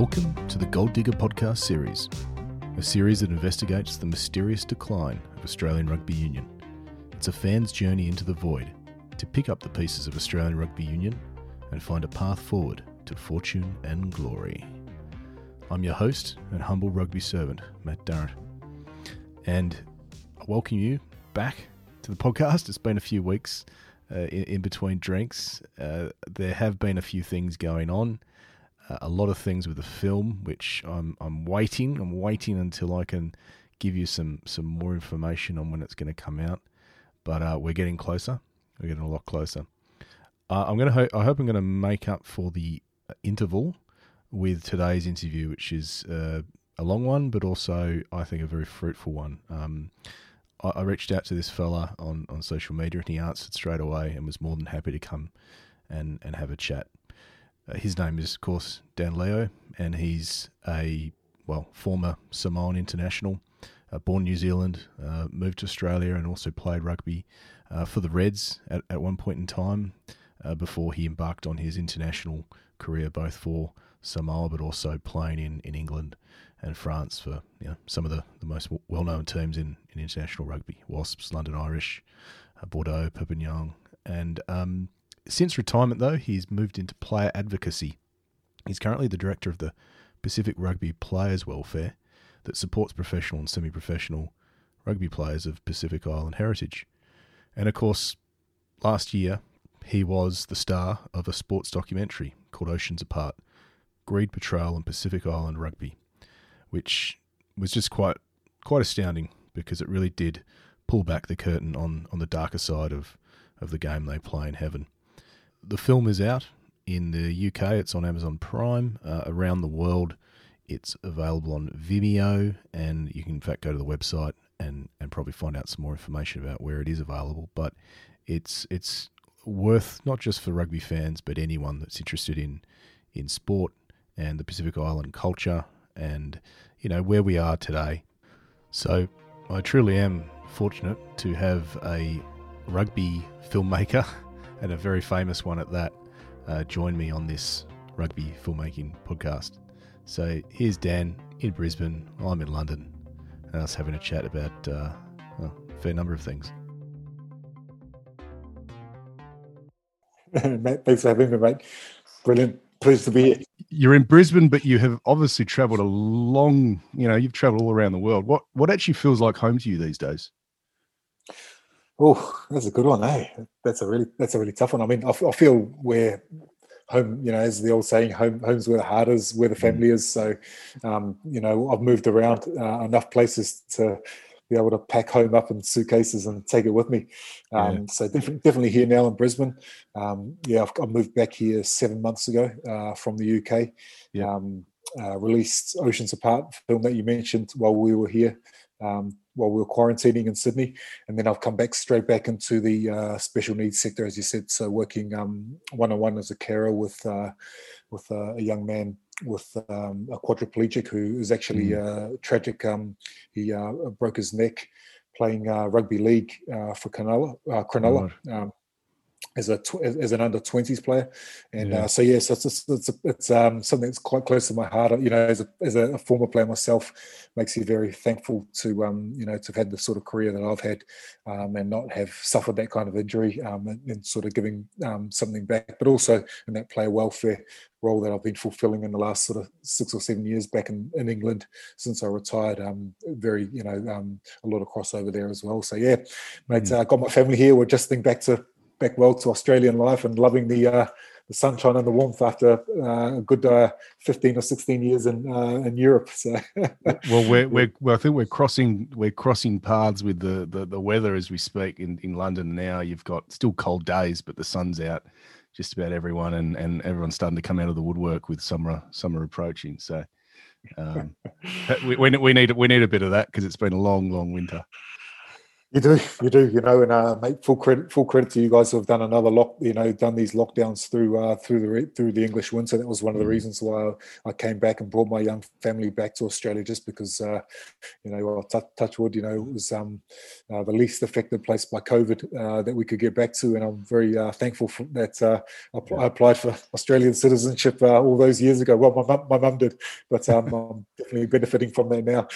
Welcome to the Gold Digger podcast series, a series that investigates the mysterious decline of Australian rugby union. It's a fan's journey into the void to pick up the pieces of Australian rugby union and find a path forward to fortune and glory. I'm your host and humble rugby servant, Matt Darrant, and I welcome you back to the podcast. It's been a few weeks in between drinks. There have been a few things going on. A lot of things with the film, which I'm waiting until I can give you some more information on when it's going to come out. But we're getting closer. We're getting a lot closer. I hope I'm going to make up for the interval with today's interview, which is a long one, but also I think a very fruitful one. I reached out to this fella on social media, and he answered straight away and was more than happy to come and have a chat. His name is, of course, Dan Leo, and he's a former Samoan international, born New Zealand, moved to Australia and also played rugby for the Reds at one point in time before he embarked on his international career, both for Samoa but also playing in England and France for some of the most well-known teams in international rugby, Wasps, London Irish, Bordeaux, Perpignan, and... Since retirement, though, he's moved into player advocacy. He's currently the director of the Pacific Rugby Players Welfare that supports professional and semi-professional rugby players of Pacific Island heritage. And, of course, last year he was the star of a sports documentary called Oceans Apart, Greed, Betrayal and Pacific Island Rugby, which was just quite astounding because it really did pull back the curtain on the darker side of the game they play in heaven. The film is out in the UK. It's on Amazon Prime. Around the world, it's available on Vimeo, and you can, in fact, go to the website and probably find out some more information about where it is available. But it's worth, not just for rugby fans, but anyone that's interested in sport and the Pacific Island culture and, where we are today. So I truly am fortunate to have a rugby filmmaker and a very famous one at that, join me on this rugby filmmaking podcast. So here's Dan in Brisbane, I'm in London, and us having a chat about a fair number of things. Mate, thanks for having me, mate. Brilliant. Pleased to be here. You're in Brisbane, but you have obviously travelled you've travelled all around the world. What actually feels like home to you these days? Oh, that's a good one, eh? That's a really tough one. I mean, I feel we're home, as the old saying, home's where the heart is, where the family is. So, I've moved around enough places to be able to pack home up in suitcases and take it with me. So definitely here now in Brisbane. I moved back here 7 months ago from the UK. Yeah. Released Oceans Apart, film that you mentioned while we were here. While we were quarantining in Sydney, and then I've come back straight back into the special needs sector, as you said. So working one-on-one as a carer with a young man with a quadriplegic who is actually tragic. He broke his neck playing rugby league for Cronulla. As an under 20s player, and it's something that's quite close to my heart. As a former player myself, makes you very thankful to to have had the sort of career that I've had, and not have suffered that kind of injury, and sort of giving something back, but also in that player welfare role that I've been fulfilling in the last sort of 6 or 7 years back in England since I retired. A lot of crossover there as well. So yeah, mate, got my family here. We're just thinking back to Australian life and loving the sunshine and the warmth after a good 15 or 16 years in Europe. So, well, I think we're crossing paths with the weather as we speak in London now. You've got still cold days, but the sun's out just about everyone, and everyone's starting to come out of the woodwork with summer approaching. So, we need a bit of that because it's been a long, long winter. You do, you know, and mate, full credit to you guys who have done another done these lockdowns through the English winter. That was one of the reasons why I came back and brought my young family back to Australia, just because, touch wood, it was the least affected place by COVID that we could get back to, and I'm very thankful for that. I applied for Australian citizenship all those years ago. Well, my mum did, but I'm definitely benefiting from that now.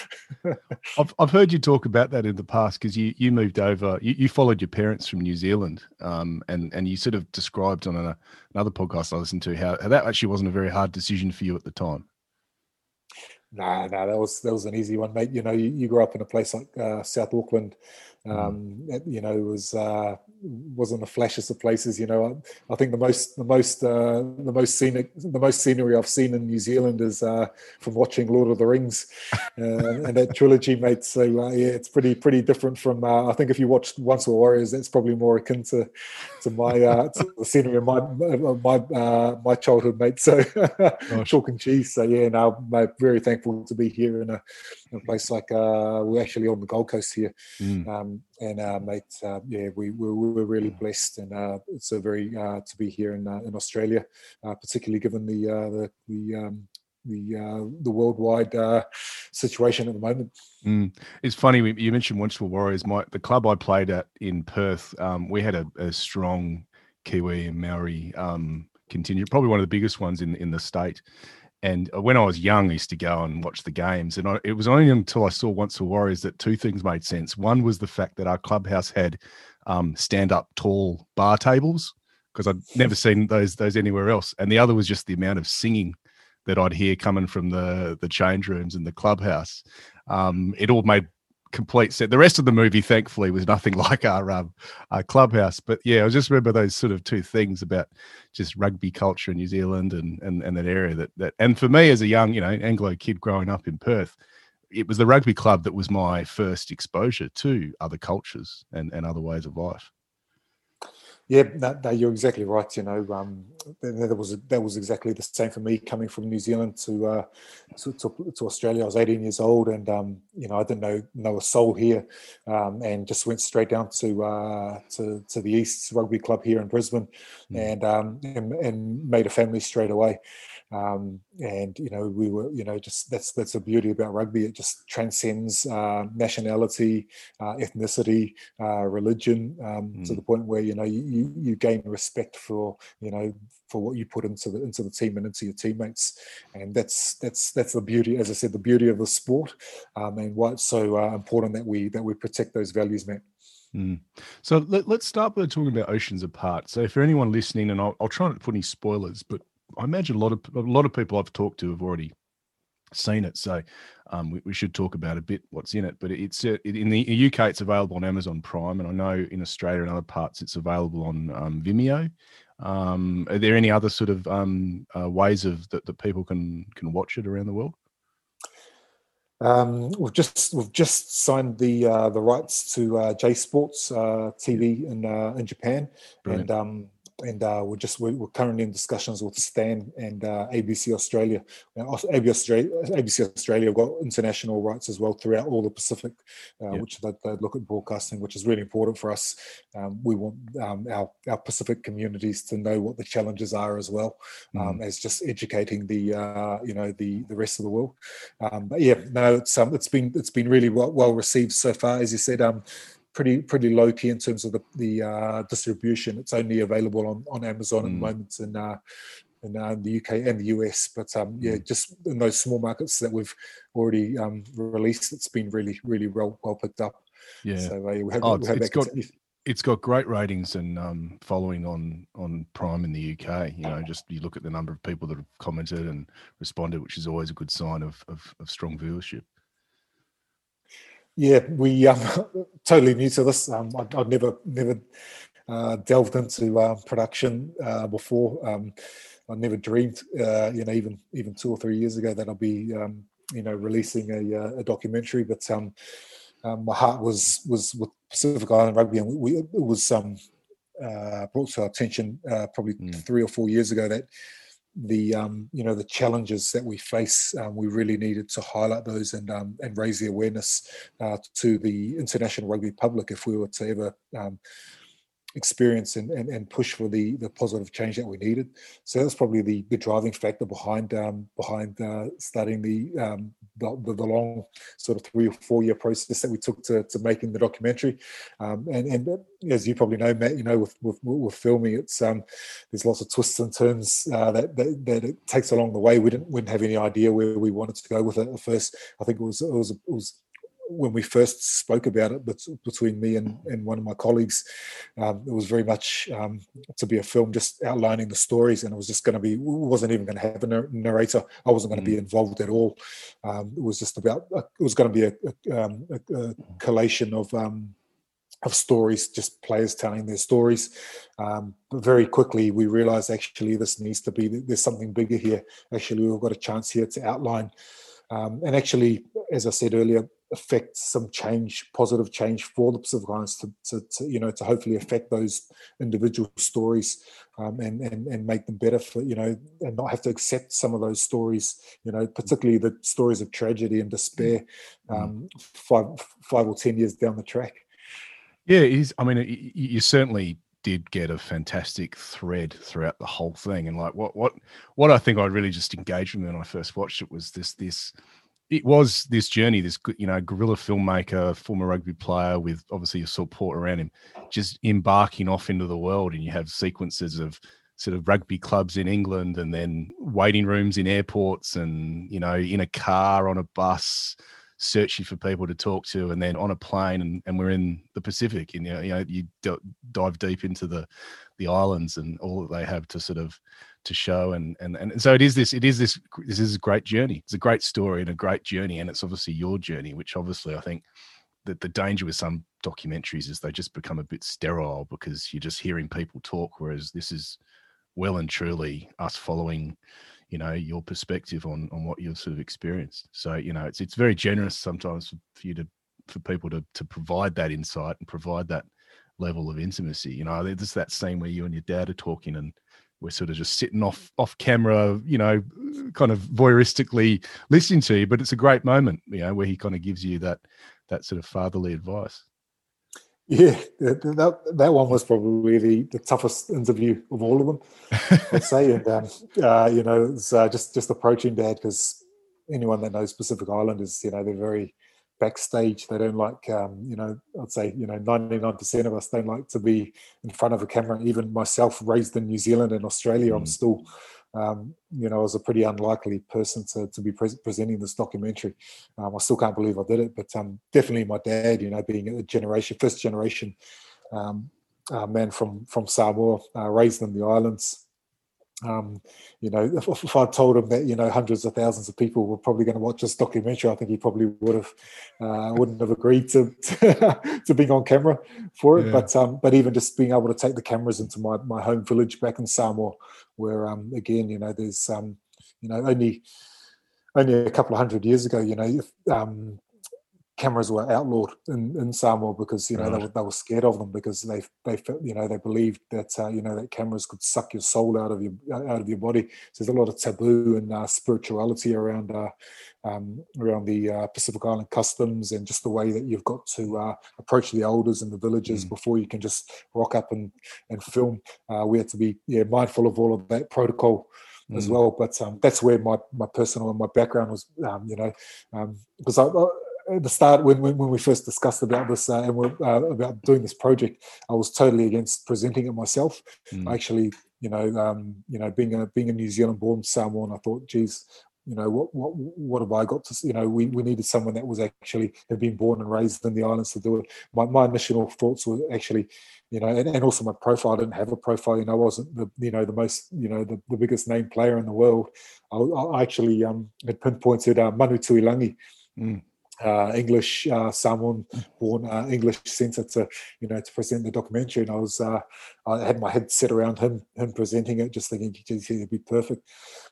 I've heard you talk about that in the past because you moved over, you followed your parents from New Zealand, and you sort of described on another podcast I listened to how that actually wasn't a very hard decision for you at the time. No, that was an easy one, mate. You grew up in a place like South Auckland. It wasn't the flashiest of places. I think the most scenery I've seen in New Zealand is from watching Lord of the Rings and that trilogy, mate. So it's pretty different from. I think if you watched Once Were Warriors, that's probably more akin to my to the scenery of my childhood, mate. So chalk and cheese. So I'm very thankful to be here in a place like we're actually on the Gold Coast here. We're really blessed, and it's a very to be here in Australia, particularly given the worldwide situation at the moment. It's funny you mentioned Once Were Warriors. The club I played at in Perth, we had a strong Kiwi and Maori contingent, probably one of the biggest ones in the state. And when I was young, I used to go and watch the games. And it was only until I saw Once Were Warriors that two things made sense. One was the fact that our clubhouse had stand-up tall bar tables, because I'd never seen those anywhere else. And the other was just the amount of singing that I'd hear coming from the change rooms and the clubhouse. It all made complete sense. The rest of the movie, thankfully, was nothing like our clubhouse. But I just remember those sort of two things about just rugby culture in New Zealand and that area. That and for me as a young, Anglo kid growing up in Perth, it was the rugby club that was my first exposure to other cultures and other ways of life. Yeah, no, you're exactly right. That was exactly the same for me coming from New Zealand to Australia. I was 18 years old, and I didn't know a soul here, and just went straight down to the Easts Rugby Club here in Brisbane, and made a family straight away. That's the beauty about rugby. It just transcends nationality, ethnicity, religion, to the point where you gain respect for what you put into the team and into your teammates, and that's the beauty. As I said, the beauty of the sport, and why it's so important that we protect those values, mate. So let's start by talking about Oceans Apart. So for anyone listening, and I'll try not to put any spoilers, but I imagine a lot of people I've talked to have already seen it, so we should talk about a bit what's in it. But it's in the UK, it's available on Amazon Prime, and I know in Australia and other parts it's available on Vimeo. Are there any other sort of ways that people can watch it around the world? We've just signed the rights to J Sports TV in Japan. Brilliant. And we're currently in discussions with Stan and ABC Australia. ABC Australia have got international rights as well throughout all the Pacific, which they look at broadcasting, which is really important for us. We want our Pacific communities to know what the challenges are as well, as just educating the rest of the world. It's been really well received so far, as you said. Pretty low key in terms of the distribution. It's only available on Amazon at the moment in the UK and the US. But just in those small markets that we've already released, it's been really, really well picked up. Yeah. So it's got great ratings and following on Prime in the UK. Just you look at the number of people that have commented and responded, which is always a good sign of strong viewership. Yeah, we totally new to this. I'd never delved into production before. I never dreamed, even 2 or 3 years ago, that I'd be, releasing a documentary. But my heart was with Pacific Island Rugby, and it was brought to our attention probably 3 or 4 years ago that the challenges that we face. We really needed to highlight those and raise the awareness to the international rugby public if we were to ever experience and push for the positive change that we needed. So that's probably the driving factor behind starting the long sort of 3 or 4 year process that we took to making the documentary. And as you probably know, Matt, you know, with filming, it's there's lots of twists and turns that it takes along the way. We didn't have any idea where we wanted to go with it at first. I think it was when we first spoke about it, but between me and one of my colleagues, it was very much to be a film just outlining the stories, and it was just going to be, wasn't even going to have a narrator. I wasn't going to be involved at all. It was just about, it was going to be a collation of stories, just players telling their stories. But very quickly we realised actually this needs to be, there's something bigger here. Actually, we've got a chance here to outline and actually, as I said earlier, affect some change, positive change for the Pacific Islands to hopefully affect those individual stories and make them better for, you know, and not have to accept some of those stories, you know, particularly the stories of tragedy and despair 5 or 10 years down the track. Yeah, it is. I mean, you certainly did get a fantastic thread throughout the whole thing. And like what I think I really just engaged with when I first watched it was this journey, this, you know, guerrilla filmmaker, former rugby player with obviously a support around him, just embarking off into the world. And you have sequences of sort of rugby clubs in England and then waiting rooms in airports and, you know, in a car, on a bus, searching for people to talk to, and then on a plane and we're in the Pacific. And, you know, you dive deep into the islands and all that they have to sort of to show. And so this is a great journey. It's a great story and a great journey. And it's obviously your journey, which obviously I think that the danger with some documentaries is they just become a bit sterile because you're just hearing people talk. Whereas this is well and truly us following, you know, your perspective on what you've sort of experienced. So, you know, it's very generous sometimes for people to provide that insight and provide that level of intimacy. You know, there's that scene where you and your dad are talking and we're sort of just sitting off camera, you know, kind of voyeuristically listening to you, but it's a great moment, you know, where he kind of gives you that sort of fatherly advice. Yeah, that one was probably the toughest interview of all of them, I'd say. And, you know, it's just approaching Dad, because anyone that knows Pacific Islanders, you know, they're very backstage. They don't like, you know, I'd say, you know, 99% of us don't like to be in front of a camera. Even myself, raised in New Zealand and Australia, I'm still, you know, I was a pretty unlikely person to be presenting this documentary. I still can't believe I did it, but definitely my dad, you know, being a first generation man from Samoa, raised in the islands. You know, if I told him that, you know, hundreds of thousands of people were probably going to watch this documentary, I think he probably wouldn't have agreed to being on camera for it. Yeah. But even just being able to take the cameras into my home village back in Samoa, where again, you know, there's you know, only a couple of hundred years ago, you know, cameras were outlawed in Samoa because, you know, they were scared of them because they felt, you know, they believed that, you know, that cameras could suck your soul out of your body. So there's a lot of taboo and spirituality around the Pacific Island customs and just the way that you've got to approach the elders and the villages before you can just rock up and film. We had to be mindful of all of that protocol as well. But that's where my personal and my background was, you know, because I at the start, when we first discussed about this and about doing this project, I was totally against presenting it myself. Actually, you know, being a New Zealand-born Samoan, I thought, geez, you know, what have I got to? You know, we needed someone that was actually had been born and raised in the islands to do it. My initial thoughts were actually, you know, and also my profile. I didn't have a profile. You know, I wasn't the, you know, the most, you know, the biggest name player in the world. I actually had pinpointed Manu Tuilangi. English Samoan born English centre to, you know, to present the documentary, and I had my head set around him presenting it, just thinking it'd be perfect,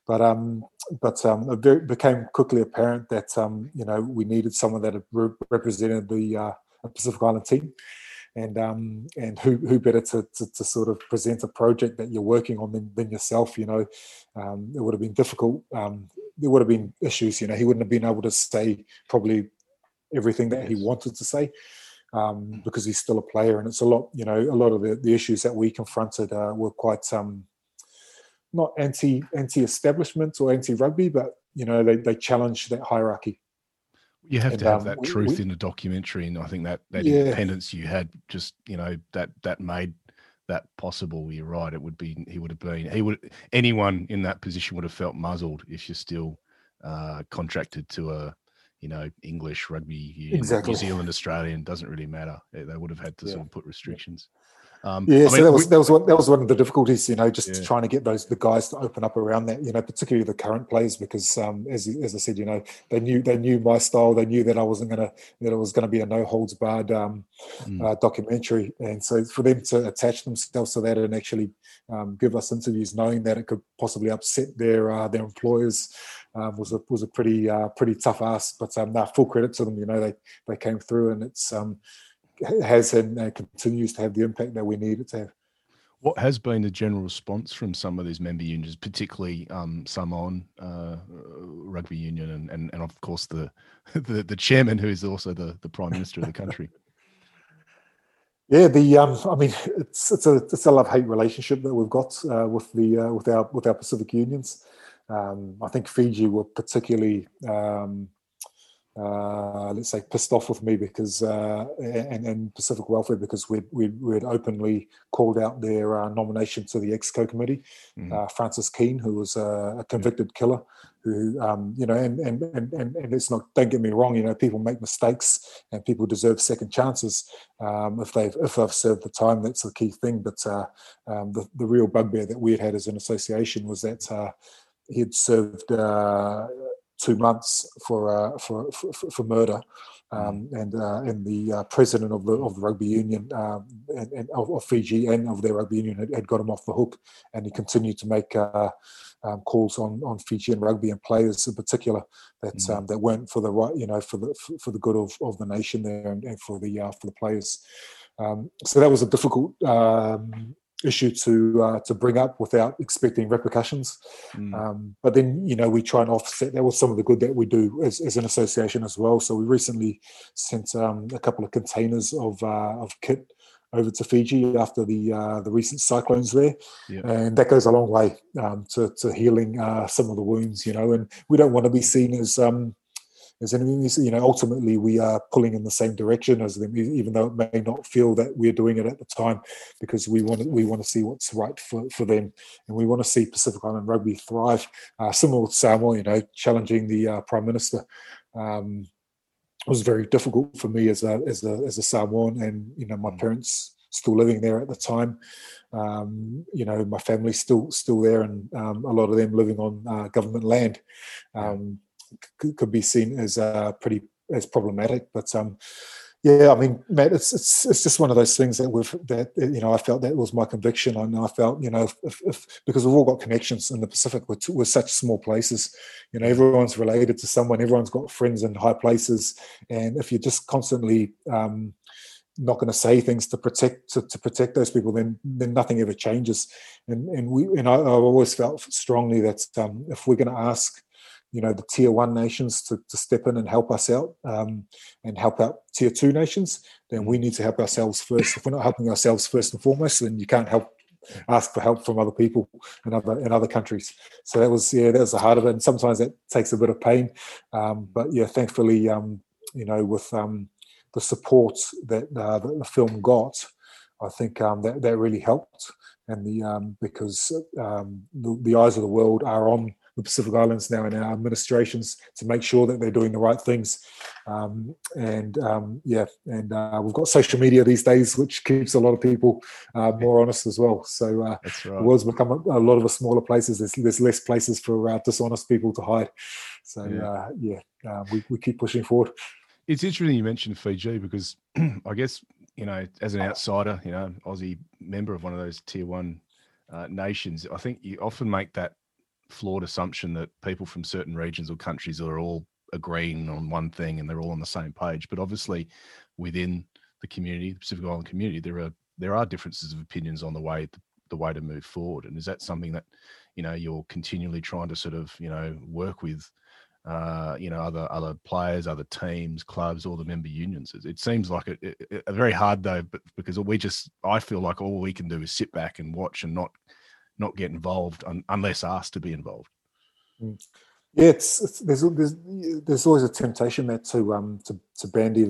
but it became quickly apparent that you know, we needed someone that represented the Pacific Island team. and who better to sort of present a project that you're working on than yourself, you know. It would have been difficult. There would have been issues, you know. He wouldn't have been able to say probably everything that he wanted to say, because he's still a player, and it's a lot, you know, a lot of the issues that we confronted were quite not anti-establishment or anti-rugby, but, you know, they challenge that hierarchy. You have to have that truth in a documentary, and I think that independence you had, just, you know, that made that possible. You're right. It would be, anyone in that position would have felt muzzled if you're still contracted to a, you know, English rugby union, New Zealand, Australian, doesn't really matter. They would have had to sort of put restrictions. That was one of the difficulties, you know, just trying to get the guys to open up around that, you know, particularly the current players, because as I said, you know, they knew my style, they knew that it was gonna be a no holds barred documentary, and so for them to attach themselves to that and actually give us interviews, knowing that it could possibly upset their employers, was a pretty tough ask. But full credit to them, you know, they came through, and it's has and continues to have the impact that we need it to have. What has been the general response from some of these member unions, particularly Samoan Rugby Union, and of course the chairman, who is also the Prime Minister of the country? Yeah, I mean, it's a love-hate relationship that we've got with our Pacific unions. I think Fiji were particularly let's say pissed off with me because and Pacific Welfare, because we'd openly called out their nomination to the Exco committee, Francis Keane, who was a convicted killer, who you know, and it's not, don't get me wrong, you know, people make mistakes and people deserve second chances if they've served the time. That's the key thing. But the real bugbear that we had as an association was that he had served 2 months for murder, and the president of the rugby union and of Fiji and of their rugby union had got him off the hook, and he continued to make calls on Fijian rugby and players in particular that weren't for the right, you know, for the good of the nation there, and for the players. So that was a difficult issue to bring up without expecting repercussions, but then, you know, we try and offset that with some of the good that we do as an association as well. So we recently sent a couple of containers of kit over to Fiji after the recent cyclones there, and that goes a long way to healing some of the wounds, you know. And we don't want to be seen as enemies, you know. Ultimately, we are pulling in the same direction as them, even though it may not feel that we're doing it at the time, because we want to see what's right for them, and we want to see Pacific Island rugby thrive. Similar with Samoa, you know, challenging the Prime Minister was very difficult for me as a Samoan, and, you know, my parents still living there at the time, you know, my family still there, and a lot of them living on government land. Could be seen as pretty problematic, but I mean, Matt, it's just one of those things that you know, I felt that was my conviction. I felt, you know, if because we've all got connections in the Pacific, we're such small places, you know, everyone's related to someone, everyone's got friends in high places, and if you're just constantly not going to say things to protect those people, then nothing ever changes. And I always felt strongly that if we're going to ask, you know, the tier 1 nations to step in and help us out, and help out tier 2 nations, then we need to help ourselves first. If we're not helping ourselves first and foremost, then you can't ask for help from other people and in other countries. So that was the heart of it. And sometimes that takes a bit of pain. But yeah, thankfully, you know, with the support that the film got, I think that really helped. And because the eyes of the world are on the Pacific Islands now, and our administrations, to make sure that they're doing the right things, we've got social media these days, which keeps a lot of people more honest as well. So that's right. The world's become a lot of smaller places. There's less places for dishonest people to hide. So we keep pushing forward. It's interesting you mentioned Fiji, because I guess, you know, as an outsider, you know, Aussie member of one of those tier 1 nations, I think you often make that flawed assumption that people from certain regions or countries are all agreeing on one thing and they're all on the same page. But obviously within the community, the Pacific Island community, there are differences of opinions on the way to move forward. And is that something that, you know, you're continually trying to sort of, you know, work with, other players, other teams, clubs, or the member unions? It seems like it very hard though, but because I feel like all we can do is sit back and watch and not get involved unless asked to be involved. Yeah, there's always a temptation there to bandy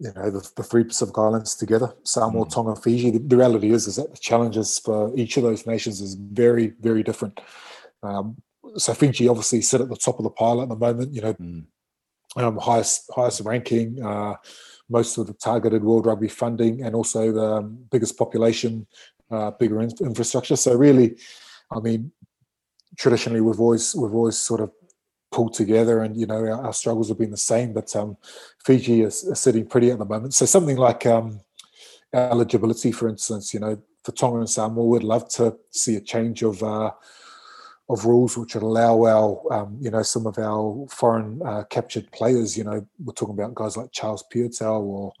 the three Pacific Islands together, Samoa, Tonga, Fiji. The reality is that the challenges for each of those nations is very, very different. So Fiji obviously sit at the top of the pile at the moment, highest ranking, most of the targeted World Rugby funding, and also the biggest population, bigger infrastructure. So really, I mean, traditionally we've always sort of pulled together, and our struggles have been the same. But Fiji is sitting pretty at the moment. So something like eligibility, for instance, for Tonga and Samoa, we'd love to see a change of rules which would allow our, some of our foreign captured players. We're talking about guys like Charles Piutau or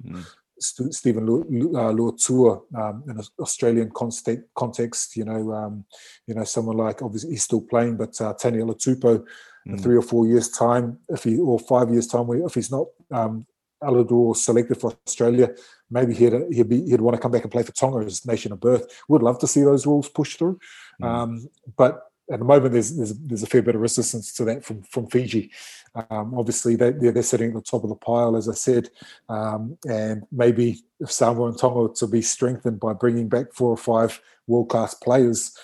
Stephen Lua Tua, in an Australian context. Someone like, obviously he's still playing, but Tani Alatupo, in 3 or 4 years' time, or 5 years' time, if he's not eligible or selected for Australia, maybe he'd want to come back and play for Tonga, his nation of birth. We'd love to see those rules pushed through, but at the moment there's a fair bit of resistance to that from Fiji. Obviously they're sitting at the top of the pile, as I said, and maybe if Samoa and Tonga are to be strengthened by bringing back 4 or 5 world-class players,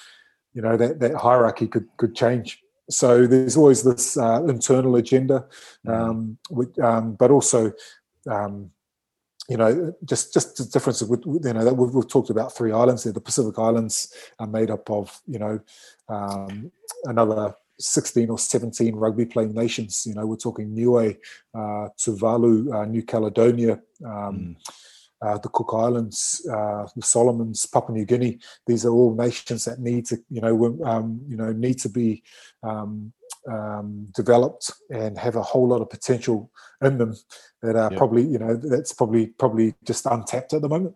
that hierarchy could change. So there's always this internal agenda, but also, just the difference that we've talked about 3 islands there. The Pacific Islands are made up of, another 16 or 17 rugby playing nations. We're talking Niue, Tuvalu, New Caledonia, the Cook Islands, the Solomons, Papua New Guinea. These are all nations that need to, need to be developed and have a whole lot of potential in them that are probably just untapped at the moment.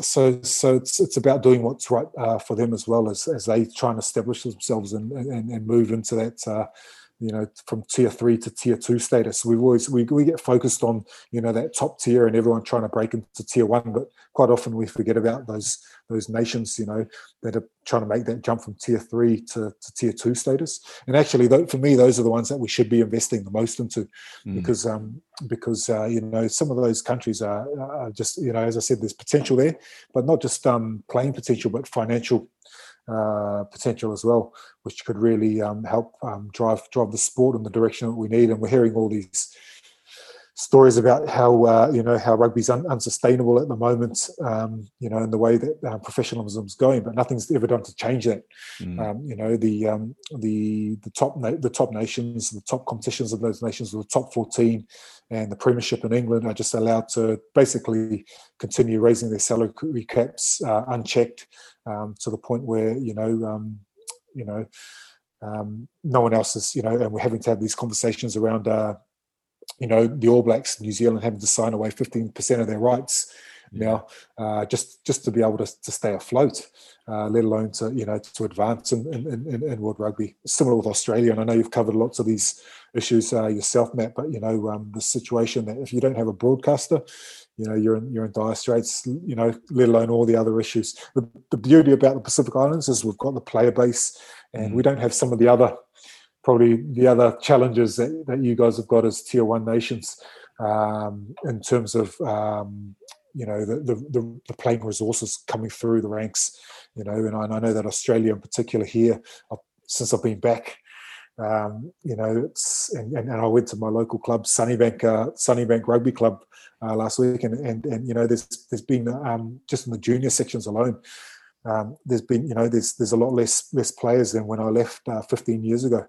So it's about doing what's right for them, as well as they try and establish themselves and move into that. From tier 3 to tier 2 status. We get focused on, that top tier and everyone trying to break into tier 1, but quite often we forget about those nations, that are trying to make that jump from tier 3 to tier 2 status. And actually, for me, those are the ones that we should be investing the most into, because some of those countries are just, as I said, there's potential there, but not just playing potential, but financial potential as well, which could really help drive the sport in the direction that we need. And we're hearing all these stories about how rugby's unsustainable at the moment, and the way that professionalism's going, but nothing's ever done to change that. The top nations, the top competitions of those nations, the top 14 and the premiership in England are just allowed to basically continue raising their salary caps unchecked, to the point where no one else is, and we're having to have these conversations around the All Blacks, New Zealand, having to sign away 15% of their rights now, just to be able to stay afloat, let alone to advance in world rugby. Similar with Australia, and I know you've covered lots of these issues yourself, Matt. But the situation that if you don't have a broadcaster, you're in dire straits. Let alone all the other issues. The beauty about the Pacific Islands is we've got the player base, and we don't have some of the other. Probably the other challenges that you guys have got as tier 1 nations, in terms of the playing resources coming through the ranks, and I know that Australia in particular here, since I've been back, I went to my local club, Sunnybank Rugby Club, last week, and there's been just in the junior sections alone. There's been, there's a lot less players than when I left 15 years ago,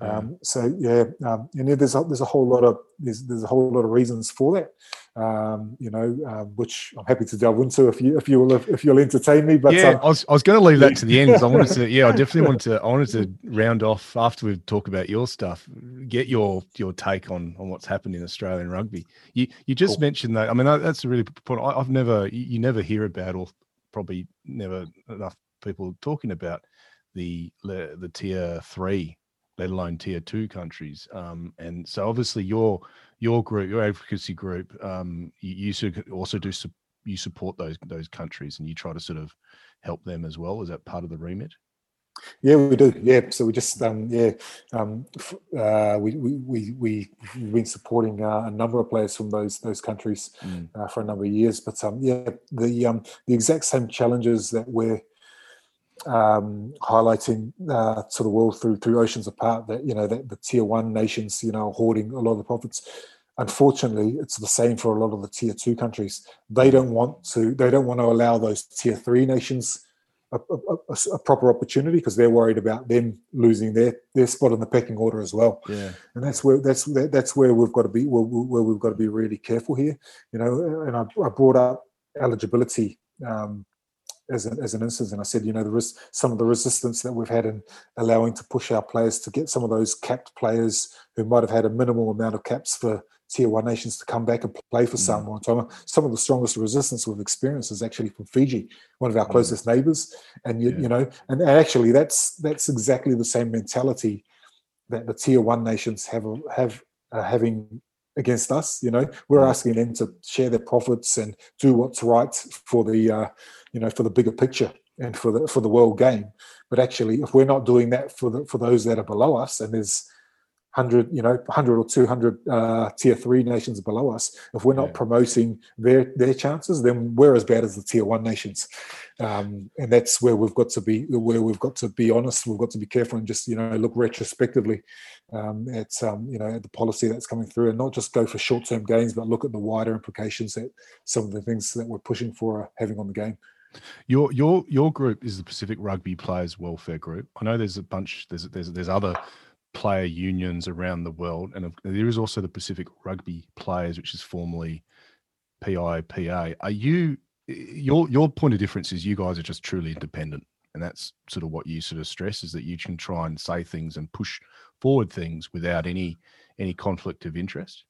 Yeah. And there's a whole lot of there's a whole lot of reasons for that, which I'm happy to delve into if you'll entertain me. But yeah, I was going to leave that to the end. I wanted to, I definitely wanted to round off after we talk about your stuff. Get your take on what's happened in Australian rugby. You just mentioned that. I mean, that's a really point. I've never you never hear about, or probably never enough people talking about the tier 3. Let alone tier 2 countries, and so obviously your group, your advocacy group, you support those countries, and you try to sort of help them as well. Is that part of the remit? Yeah, we do. Yeah, so we just we've been supporting a number of players from those countries for a number of years. But the exact same challenges that we're highlighting to the world through Oceans Apart, that the tier 1 nations, hoarding a lot of the profits. Unfortunately, it's the same for a lot of the tier 2 countries. They don't want to allow those tier 3 nations a proper opportunity because they're worried about them losing their spot in the pecking order as well. Yeah, and that's where we've got to be really careful here. And I brought up eligibility as an instance, and I said, there is some of the resistance that we've had in allowing to push our players to get some of those capped players who might have had a minimal amount of caps for tier 1 nations to come back and play for Samoa and Tonga. Some of the strongest resistance we've experienced is actually from Fiji, one of our closest neighbours, and and actually that's exactly the same mentality that the tier 1 nations have against us. We're asking them to share their profits and do what's right for the for the bigger picture and for the world game. But actually, if we're not doing that for those that are below us, and there's 100 or 200 tier 3 nations below us, if we're not promoting their chances, then we're as bad as the tier 1 nations. And that's where we've got to be honest. We've got to be careful and just look retrospectively at the policy that's coming through, and not just go for short-term gains, but look at the wider implications that some of the things that we're pushing for are having on the game. Your group is the Pacific Rugby Players Welfare Group. I know there's a bunch. There's other player unions around the world, and there is also the Pacific Rugby Players, which is formerly PIPA. Are you your point of difference is you guys are just truly independent, and that's sort of what you sort of stress, is that you can try and say things and push forward things without any conflict of interest?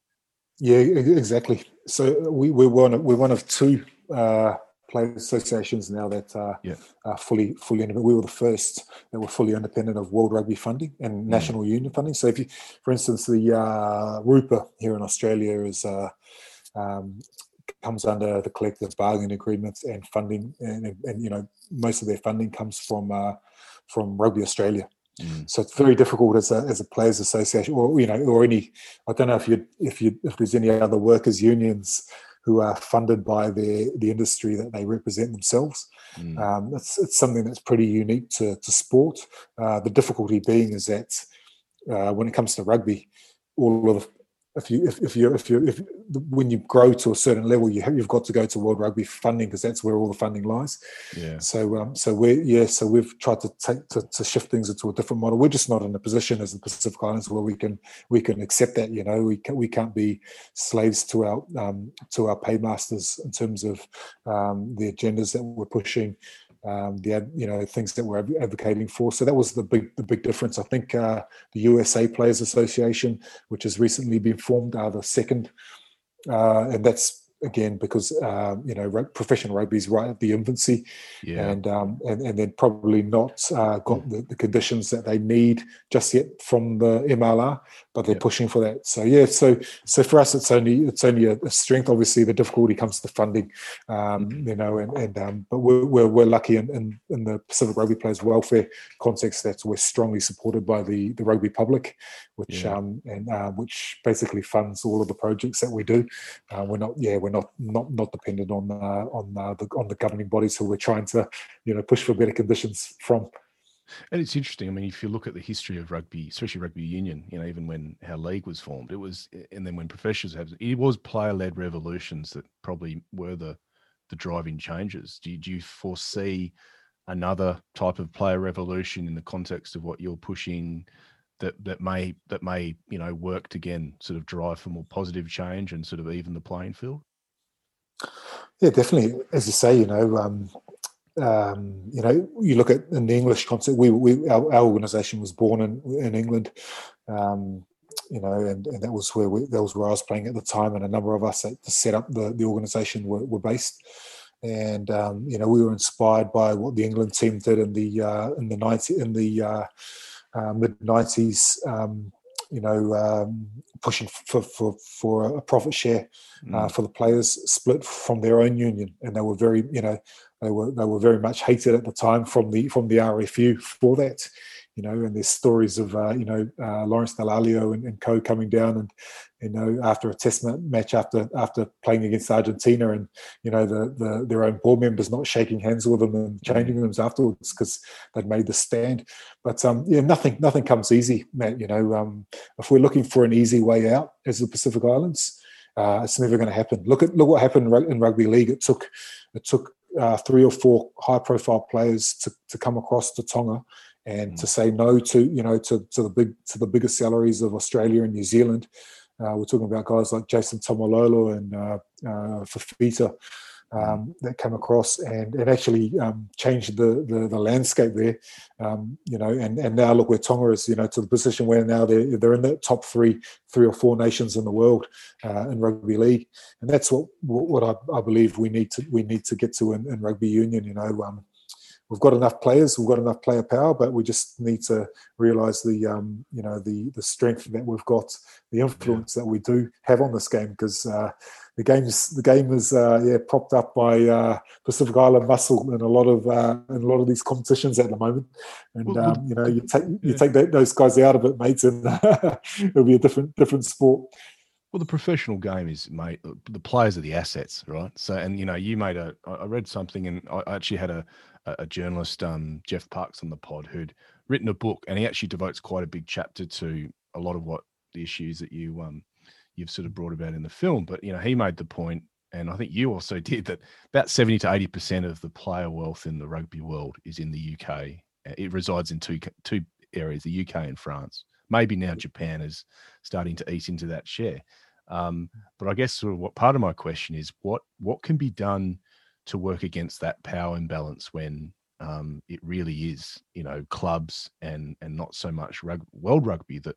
Yeah, exactly. So we're one of two players' associations now that are fully independent. We were the first that were fully independent of World Rugby funding and national union funding. So if you, for instance, the RUPA here in Australia is comes under the collective bargaining agreements and funding, and most of their funding comes from Rugby Australia. So it's very difficult as a players' association, or or any. I don't know if there's any other workers' unions who are funded by the industry that they represent themselves. It's something that's pretty unique to sport. The difficulty being is that when it comes to rugby, when you grow to a certain level, you've got to go to World Rugby funding because that's where all the funding lies. Yeah. So we've tried to take to shift things into a different model. We're just not in a position as the Pacific Islands where we can accept that. We can't be slaves to our paymasters in terms of the agendas that we're pushing, things that we're advocating for. So that was the big difference. I think the USA Players Association, which has recently been formed, are the second, and that's again because professional rugby is right at the infancy, and then probably not got the conditions that they need just yet from the MLR, but they're pushing for that. So so for us, it's only a strength. Obviously, the difficulty comes to funding, but we're lucky in the Pacific Rugby Players Welfare context that we're strongly supported by the rugby public, which basically funds all of the projects that we do. We're not dependent on the governing bodies who we're trying to push for better conditions from. And it's interesting. I mean, if you look at the history of rugby, especially rugby union, even when our league was formed, and then when professionals have, it was player-led revolutions that probably were the driving changes. Do you foresee another type of player revolution in the context of what you're pushing that may work to again sort of drive for more positive change and sort of even the playing field? Yeah, definitely. As you say, you look at in the English concept. Our organisation was born in England, and that was where I was playing at the time, and a number of us that set up the organisation were based. And we were inspired by what the England team did in the mid-90s, pushing for a profit share for the players split from their own union, and they were very very much hated at the time from the RFU for that. And there's stories of Lawrence Dallaglio and co coming down and after a test match after playing against Argentina and their own board members not shaking hands with them and changing rooms afterwards because they'd made the stand. But nothing comes easy, Matt. If we're looking for an easy way out as the Pacific Islands, it's never going to happen. Look what happened in rugby league. It took 3 or 4 high profile players to come across to Tonga and to say no to the biggest salaries of Australia and New Zealand. We're talking about guys like Jason Tomololo and Fafita that came across and actually changed the landscape there. And now look where Tonga is, to the position where now they're in the top three or four nations in the world in rugby league, and that's what I believe we need to get to in rugby union. We've got enough players, we've got enough player power, but we just need to realise the strength that we've got, the influence that we do have on this game, because the game is propped up by Pacific Island muscle in a lot of these competitions at the moment, and you take those guys out of it, mates, and it'll be a different sport. Well, the professional game is, mate, the players are the assets, right? So, and you made I read something, and I actually had a journalist, Jeff Parks, on the pod, who'd written a book, and he actually devotes quite a big chapter to a lot of what the issues that you've sort of brought about in the film. But he made the point, and I think you also did, that about 70 to 80% of the player wealth in the rugby world is in the UK. It resides in two areas, the UK and France. Maybe now Japan is starting to eat into that share. But I guess sort of what part of my question is what can be done to work against that power imbalance when it really is, clubs and not so much world rugby that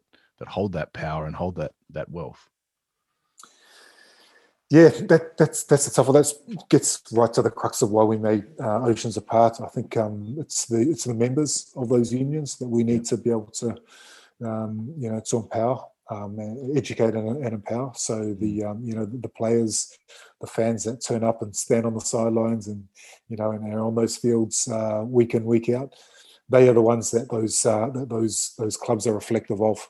hold that power and hold that wealth. Yeah, that's a tough one. That gets right to the crux of why we made Oceans Apart. I think it's the members of those unions that we need to be able to to empower, educate and empower. So the players, the fans that turn up and stand on the sidelines and and are on those fields week in, week out, they are the ones that those clubs are reflective of.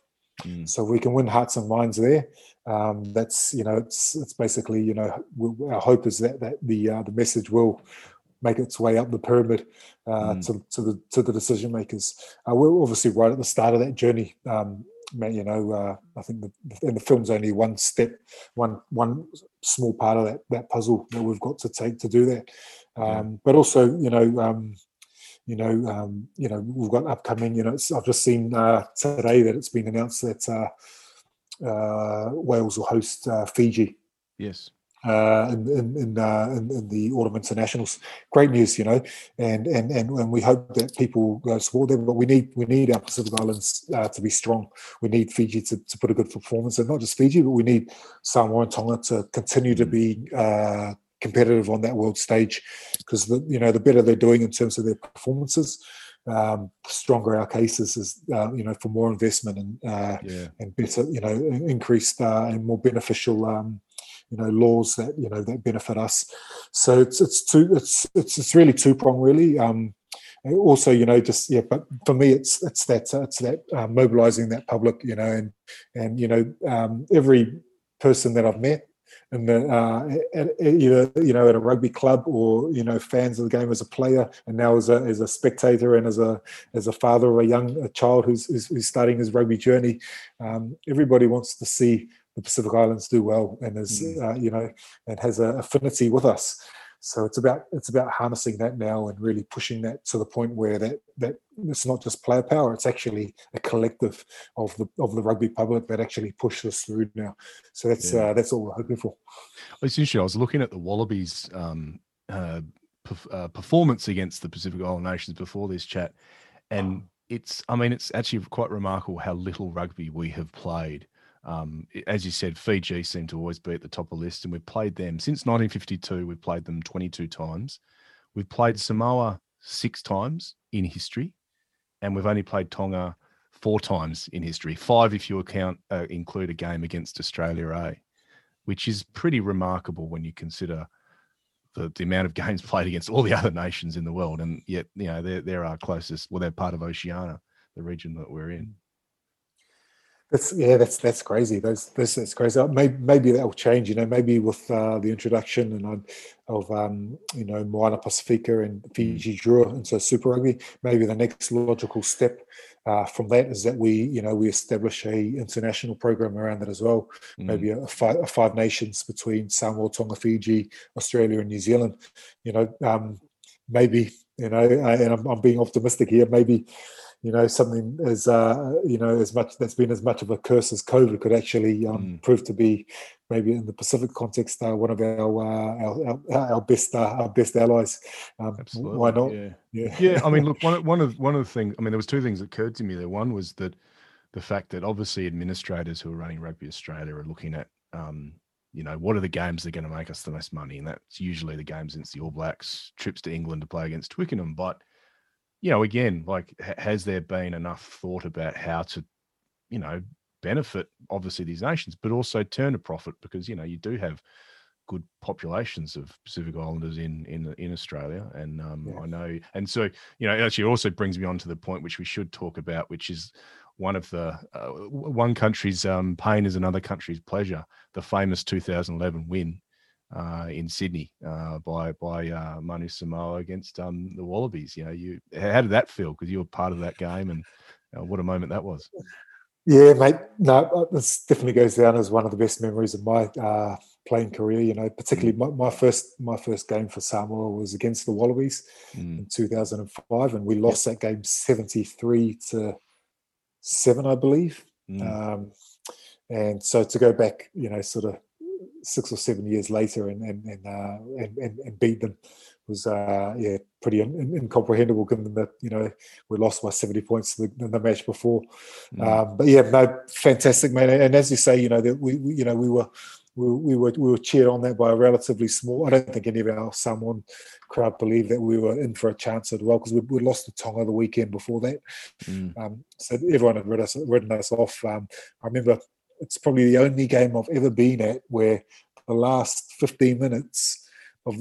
So if we can win hearts and minds there, that's it's basically our hope is that the message will make its way up the pyramid to the decision makers. We're obviously right at the start of that journey. I think the film's only one step, one small part of that puzzle that we've got to take to do that. But also, we've got upcoming. I've just seen today that it's been announced that Wales will host Fiji. Yes. In the autumn internationals, great news, and we hope that people go support them. But we need our Pacific Islands to be strong. We need Fiji to put a good performance, and not just Fiji, but we need Samoa and Tonga to continue to be competitive on that world stage, because the better they're doing in terms of their performances, stronger our cases is for more investment and better increased and more beneficial. Laws that that benefit us. So it's really two-pronged, really. Also, but for me, it's that mobilising that public, and every person that I've met in the at a rugby club or fans of the game as a player, and now as a spectator and as a father of a child who's starting his rugby journey, everybody wants to see the Pacific Islands do well and has an affinity with us. So it's about harnessing that now and really pushing that to the point where that it's not just player power, it's actually a collective of the rugby public that actually push this through now. So that's all we're hoping for. Well, it's interesting. I was looking at the Wallabies performance against the Pacific Island Nations before this chat, and it's actually quite remarkable how little rugby we have played. As you said, Fiji seem to always be at the top of the list, and we've played them since 1952. We've played them 22 times. We've played Samoa 6 times in history, and we've only played Tonga 4 times in history, 5 if you include a game against Australia A, which is pretty remarkable when you consider the amount of games played against all the other nations in the world. And yet, you know, they're our closest. Well, they're part of Oceania, the region that we're in. That's crazy. That's crazy. Maybe that will change. You know, maybe with the introduction of Moana Pasifika and Fiji Drua into Super Rugby, maybe the next logical step from that is that we establish a international program around that as well. Maybe a 5 nations between Samoa, Tonga, Fiji, Australia, and New Zealand. You know, maybe and I'm being optimistic here. Maybe. You know, something as as much that's been as much of a curse as COVID could actually prove to be, maybe in the Pacific context, one of our best best allies. Absolutely. Why not? Yeah. I mean, look, one of the things. I mean, there was 2 things that occurred to me there. One was that the fact that obviously administrators who are running Rugby Australia are looking at, what are the games that are going to make us the most money, and that's usually the games against the All Blacks, trips to England to play against Twickenham, but. You know, again, like, has there been enough thought about how to, benefit, obviously, these nations, but also turn a profit? Because, you do have good populations of Pacific Islanders in Australia. And I know, and so, it actually also brings me on to the point which we should talk about, which is one of the, one country's pain is another country's pleasure, the famous 2011 win in Sydney by Manu Samoa against the Wallabies. How did that feel? Because you were part of that game, and what a moment that was. Yeah, mate. No, this definitely goes down as one of the best memories of my playing career. Particularly my first game for Samoa was against the Wallabies in 2005, and we lost that game 73-7, I believe. And so to go back, sort of 6 or 7 years later and beat them was pretty incomprehensible, given that we lost by 70 points in the match before. But fantastic, man. And as you say, that we were cheered on that by a relatively small. I don't think any of our Samoan crowd believed that we were in for a chance as well, because we lost to Tonga the weekend before that. So everyone had written us off. I remember. It's probably the only game I've ever been at where the last 15 minutes of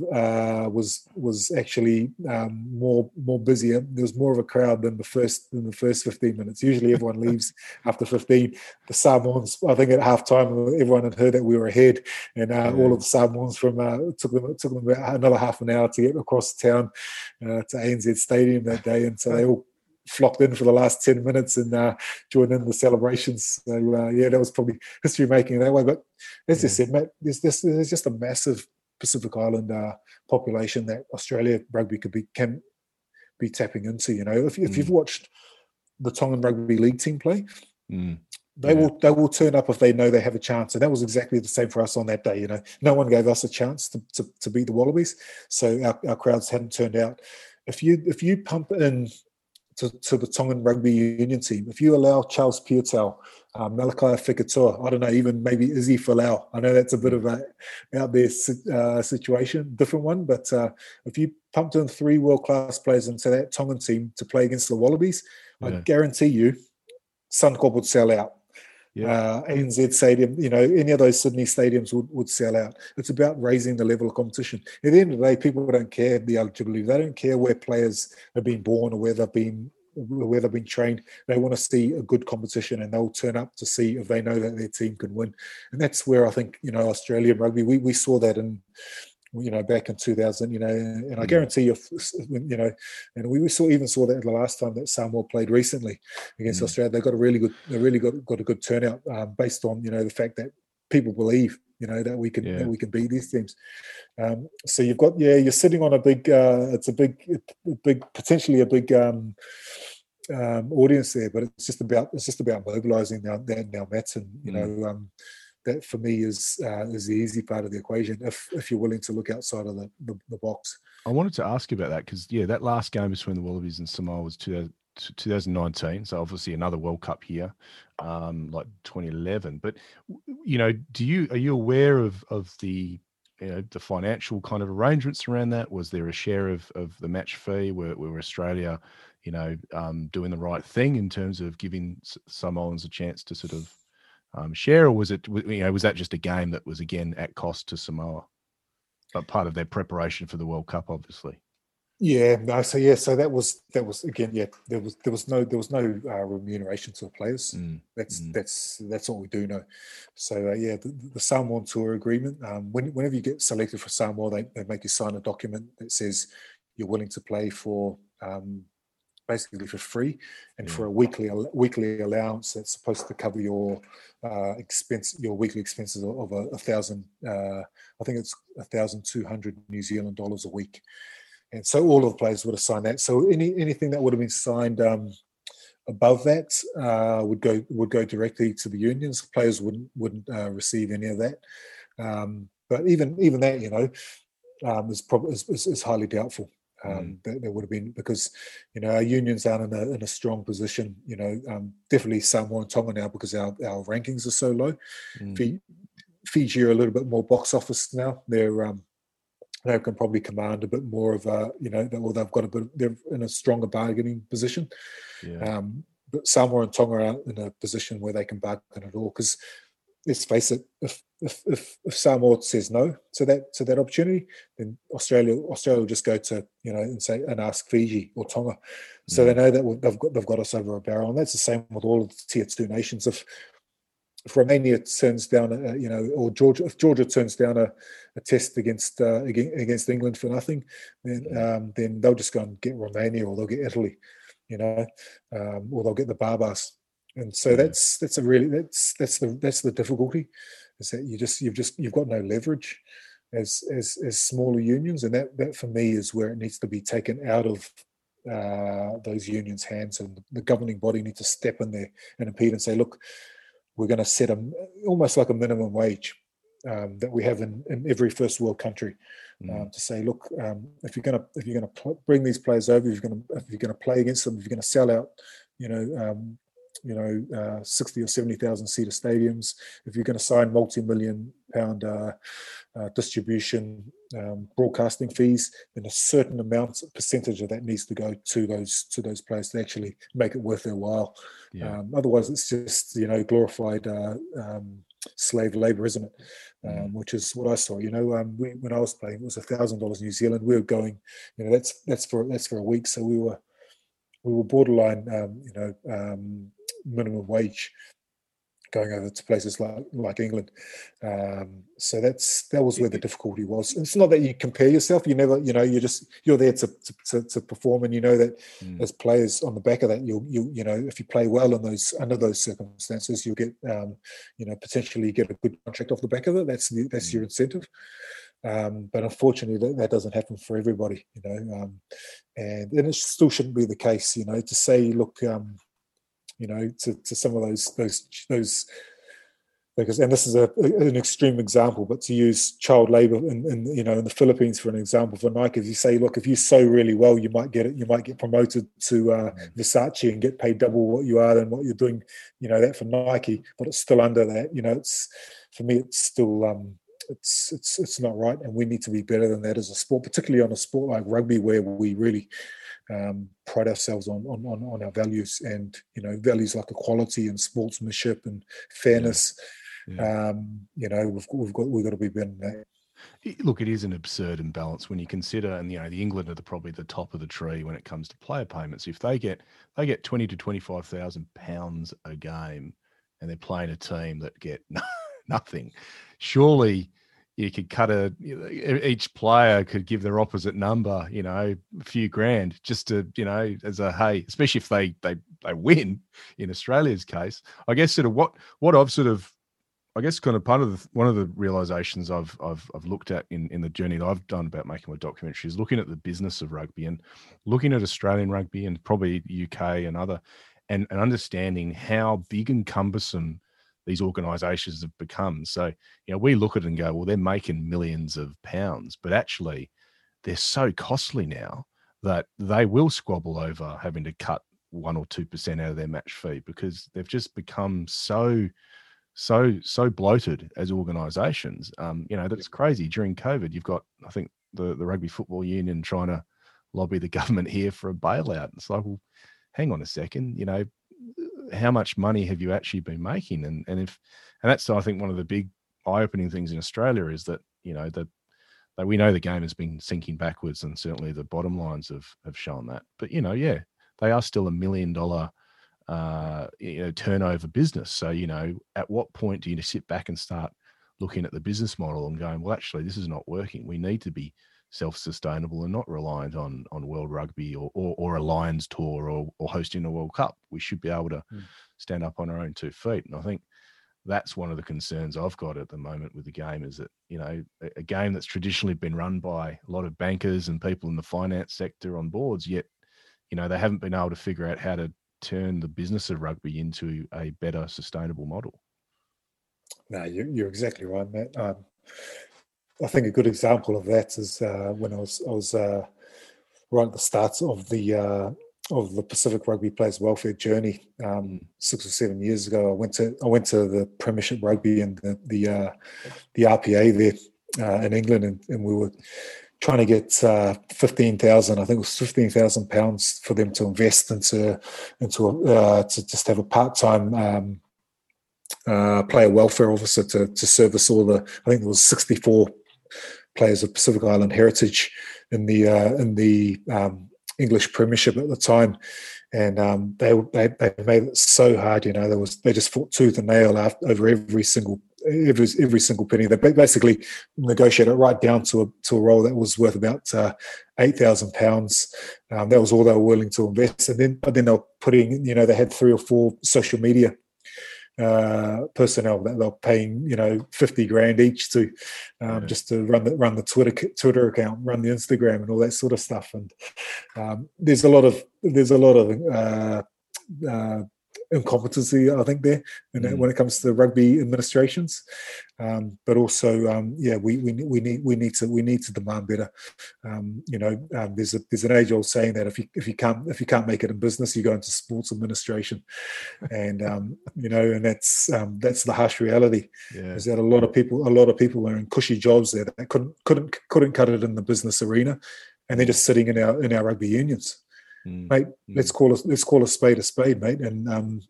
was actually more busier. There was more of a crowd than the first 15 minutes. Usually everyone leaves after 15. The Samoans, I think at halftime, everyone had heard that we were ahead, and all of the Samoans took them about another half an hour to get across town to ANZ Stadium that day, and so they all flocked in for the last 10 minutes and joined in the celebrations. So, that was probably history-making that way. But as you said, mate, there's just a massive Pacific Island population that Australia rugby can be tapping into. If you've watched the Tongan Rugby League team play, they will turn up if they know they have a chance. And that was exactly the same for us on that day. No one gave us a chance to beat the Wallabies, so our crowds hadn't turned out. If you pump in to the Tongan Rugby Union team, if you allow Charles Piutau, Malakai Fekitoa, I don't know, even maybe Izzy Folau. I know that's a bit of a out there situation, different one, but if you pumped in 3 world-class players into that Tongan team to play against the Wallabies, I guarantee you Suncorp would sell out. ANZ Stadium, any of those Sydney stadiums would sell out. It's about raising the level of competition. At the end of the day, people don't care the eligibility. They don't care where players have been born or where they've been trained. They want to see a good competition, and they'll turn up to see if they know that their team can win. And that's where I think, Australian rugby, we saw that in, back in 2000, and I guarantee you, and we saw that the last time that Samoa played recently against Australia. They got a really good turnout based on the fact that people believe you know, that we can that we can beat these teams. So you've got you're sitting on a big it's a big potentially a big audience there, but it's just about mobilising their Mets, and you know that for me is the easy part of the equation if you're willing to look outside of the box. I wanted to ask you about that because that last game between the Wallabies and Samoa was 2019, so obviously another World Cup here, like 2011. But you know, are you aware of the the financial kind of arrangements around that? Was there a share of the match fee? Were Australia, doing the right thing in terms of giving Samoans a chance to sort of share, or was it was that just a game that was again at cost to Samoa, but part of their preparation for the World Cup, obviously? Yeah, no. So so that was again. Yeah, there was no remuneration to the players. That's what we do know. So the Samoan tour agreement. Whenever you get selected for Samoa, they make you sign a document that says you're willing to play for basically for free and for a weekly allowance that's supposed to cover your weekly expenses of $1,000. I think it's $1,200 a week. And so all of the players would have signed that. So anything that would have been signed above that would go directly to the unions. Players wouldn't receive any of that. But even that, is highly doubtful. That would have been because our unions aren't in a strong position. Definitely Samoa and Tonga now because our rankings are so low. Fiji are a little bit more box office now. They can probably command a bit more of a, they've got they're in a stronger bargaining position. But Samoa and Tonga are in a position where they can bargain at all. Because let's face it, if Samoa says no to that opportunity, then Australia will just go to and ask Fiji or Tonga. So they know that they've got us over a barrel, and that's the same with all of the tier two nations. If Romania turns down, or Georgia turns down a test against England for nothing, then they'll just go and get Romania, or they'll get Italy, or they'll get the Barbars. And so that's the difficulty, is that you've got no leverage as smaller unions, and that for me is where it needs to be taken out of those unions' hands, and the governing body needs to step in there and impede and say, look, we're going to set almost like a minimum wage that we have in every first world country, to say, look, if you're going to bring these players over, if you're going to play against them, if you're going to sell out, 60 or 70,000 seater stadiums, if you're going to sign multi-million-pound distribution broadcasting fees, then a certain percentage of that needs to go to those players to actually make it worth their while. Otherwise, it's just glorified slave labour, isn't it? Which is what I saw. When I was playing, it was $1,000 New Zealand. We were going, that's for a week. So we were borderline, minimum wage going over to places like England. So that was where the difficulty was. And it's not that you compare yourself. You never, you're there to perform, and that as players on the back of that, if you play well in under those circumstances, you'll get, potentially get a good contract off the back of it. That's your incentive. But unfortunately, that doesn't happen for everybody, and it still shouldn't be the case, to say, look, to some of those, because, and this is an extreme example, but to use child labour in the Philippines for an example for Nike, if you say, look, if you sew really well, you might get promoted to Versace and get paid double what you are than what you're doing, that for Nike, but it's still under that, it's still. It's not right, and we need to be better than that as a sport, particularly on a sport like rugby, where we really pride ourselves on our values, and values like equality and sportsmanship and fairness. We've got to be better than that. Look, it is an absurd imbalance when you consider, and the England are probably the top of the tree when it comes to player payments. If they get $20,000 to $25,000 a game, and they're playing a team that get nothing. Surely you could cut each player could give their opposite number, a few grand just to, as a, hey, especially if they win in Australia's case. I guess sort of what I've sort of, I guess kind of part of the, one of the realizations I've looked at in the journey that I've done about making my documentary is looking at the business of rugby and looking at Australian rugby and probably UK and other, and understanding how big and cumbersome these organizations have become. So, you know, we look at it and go, well, they're making millions of pounds, but actually they're so costly now that they will squabble over having to cut 1 or 2% out of their match fee because they've just become so bloated as organizations. You know, that's crazy. During COVID, you've got, I think the Rugby Football Union trying to lobby the government here for a bailout. It's like, well, hang on a second, you know, how much money have you actually been making? And that's, I think, one of the big eye-opening things in Australia is that, you know, that we know the game has been sinking backwards, and certainly the bottom lines have shown that. But, you know, yeah, they are still $1 million turnover business. So, you know, at what point do you sit back and start looking at the business model and going, well, actually, this is not working. We need to be self-sustainable and not reliant on world rugby or a Lions tour or hosting a World Cup. We should be able to stand up on our own 2 feet. And I think that's one of the concerns I've got at the moment with the game is that, you know, a game that's traditionally been run by a lot of bankers and people in the finance sector on boards, yet, you know, they haven't been able to figure out how to turn the business of rugby into a better sustainable model. No, you're exactly right, Matt. I think a good example of that is when I was right at the start of the Pacific Rugby Players Welfare journey 6 or 7 years ago. I went to the Premiership Rugby and the RPA there in England, and we were trying to get 15,000, I think it was £15,000 for them to invest into to just have a part-time player welfare officer to service all the, I think there was 64 players of Pacific Island heritage in the English Premiership at the time, and they made it so hard. You know, they just fought tooth and nail over every single penny. They basically negotiated right down to a role that was worth about £8,000. That was all they were willing to invest. But then they were putting, you know, they had 3 or 4 social media personnel that they were paying, you know, $50,000 each to just to run the Twitter account, run the Instagram, and all that sort of stuff. And there's a lot of incompetency, I think, there, and when it comes to rugby administrations, but also, we need to demand better. There's an age-old saying that if you can't make it in business, you go into sports administration, and and that's the harsh reality. Yeah. Is that a lot of people are in cushy jobs there that couldn't cut it in the business arena, and they're just sitting in our rugby unions. Mate, let's call a spade a spade, mate, and and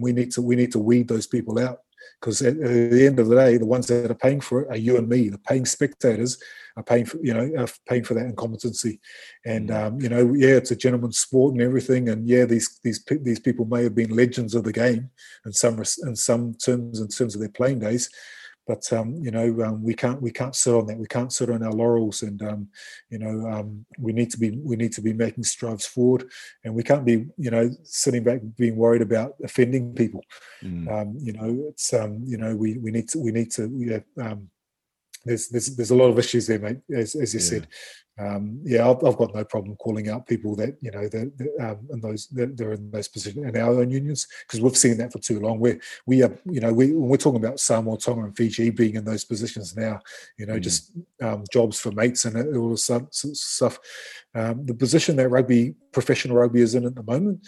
we need to weed those people out, because at the end of the day, the ones that are paying for it are you and me. The paying spectators are paying for that incompetency, and it's a gentleman's sport and everything, and these people may have been legends of the game in terms of their playing days. But we can't sit on that. We can't sit on our laurels, and we need to be making strides forward, and we can't be sitting back being worried about offending people. We need to. There's a lot of issues there, mate. As you said, I've got no problem calling out people that they're in those positions in our own unions, because we've seen that for too long. We're talking about Samoa, Tonga, and Fiji being in those positions now. Just jobs for mates and all this stuff. The position that professional rugby is in at the moment,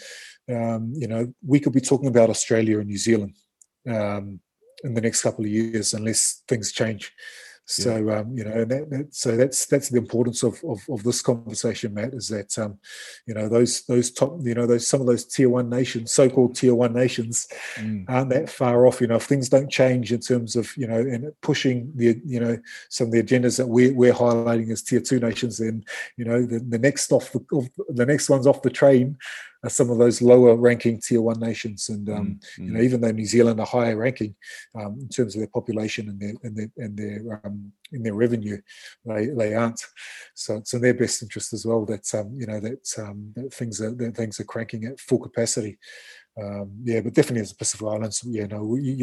we could be talking about Australia and New Zealand in the next couple of years, unless things change. So that's the importance of this conversation, Matt. Is that those top, some of those so-called tier one nations, aren't that far off. If things don't change in terms of and pushing the some of the agendas that we're highlighting as tier 2 nations, then the next ones off the train are some of those lower ranking tier 1 nations, and even though New Zealand are higher ranking in terms of their population and their revenue, they aren't. So it's in their best interest as well that things are cranking at full capacity. But definitely as the Pacific Islands, you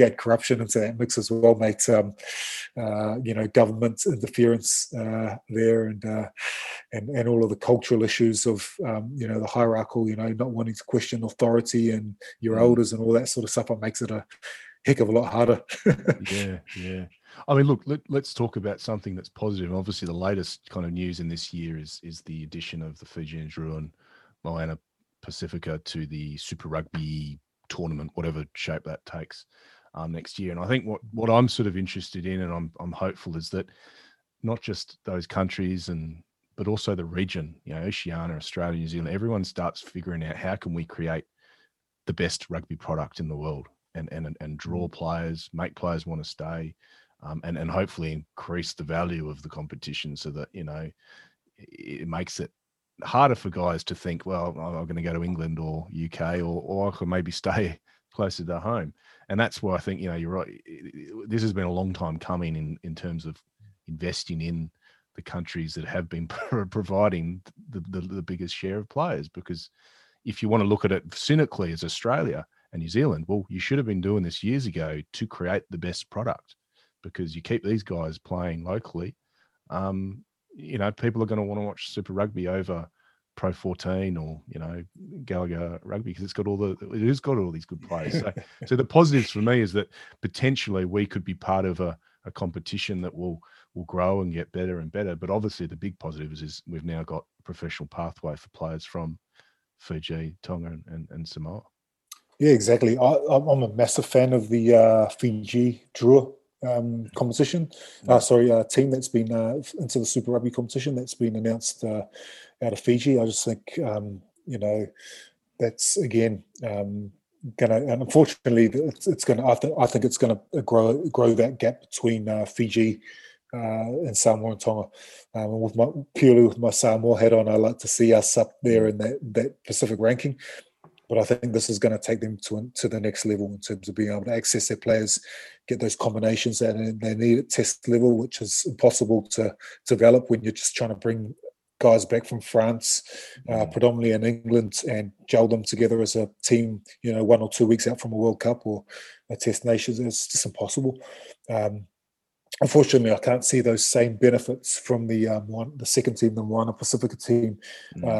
had corruption into that mix as well, mate. Government interference there, and all of the cultural issues of the hierarchical, not wanting to question authority and your elders and all that sort of stuff. It makes it a heck of a lot harder. Yeah. I mean, look, let's talk about something that's positive. Obviously, the latest kind of news in this year is the addition of the Fiji Drua and Moana Pasifika to the Super Rugby tournament, whatever shape that takes, next year. And I think what I'm sort of interested in, and I'm hopeful, is that not just those countries but also the region, Oceania, Australia, New Zealand, everyone starts figuring out how can we create the best rugby product in the world and draw players, make players want to stay, and hopefully increase the value of the competition so that, it makes it harder for guys to think, well, I'm going to go to England or UK, or I could maybe stay closer to home. And that's why I think, you're right. This has been a long time coming in terms of investing in the countries that have been providing the biggest share of players, because if you want to look at it cynically as Australia and New Zealand, well, you should have been doing this years ago to create the best product, because you keep these guys playing locally. People are going to want to watch Super Rugby over Pro 14 or Gallagher Rugby, because it has got all these good players. So the positives for me is that potentially we could be part of a competition that will grow and get better and better. But obviously the big positives is we've now got a professional pathway for players from Fiji, Tonga, and Samoa. Yeah, exactly. I'm a massive fan of the Fiji Drua team that's been into the Super Rugby competition that's been announced out of Fiji. I just think that's again gonna, and unfortunately it's gonna, I think it's gonna grow that gap between Fiji and Samoa and Tonga. With my Samoa hat on, I like to see us up there in that Pacific ranking. But I think this is going to take them to the next level in terms of being able to access their players, get those combinations that they need at test level, which is impossible to develop when you're just trying to bring guys back from France, predominantly in England, and gel them together as a team, 1 or 2 weeks out from a World Cup or a Test Nations. It's just impossible. Unfortunately, I can't see those same benefits from the second team, the Moana Pasifika team,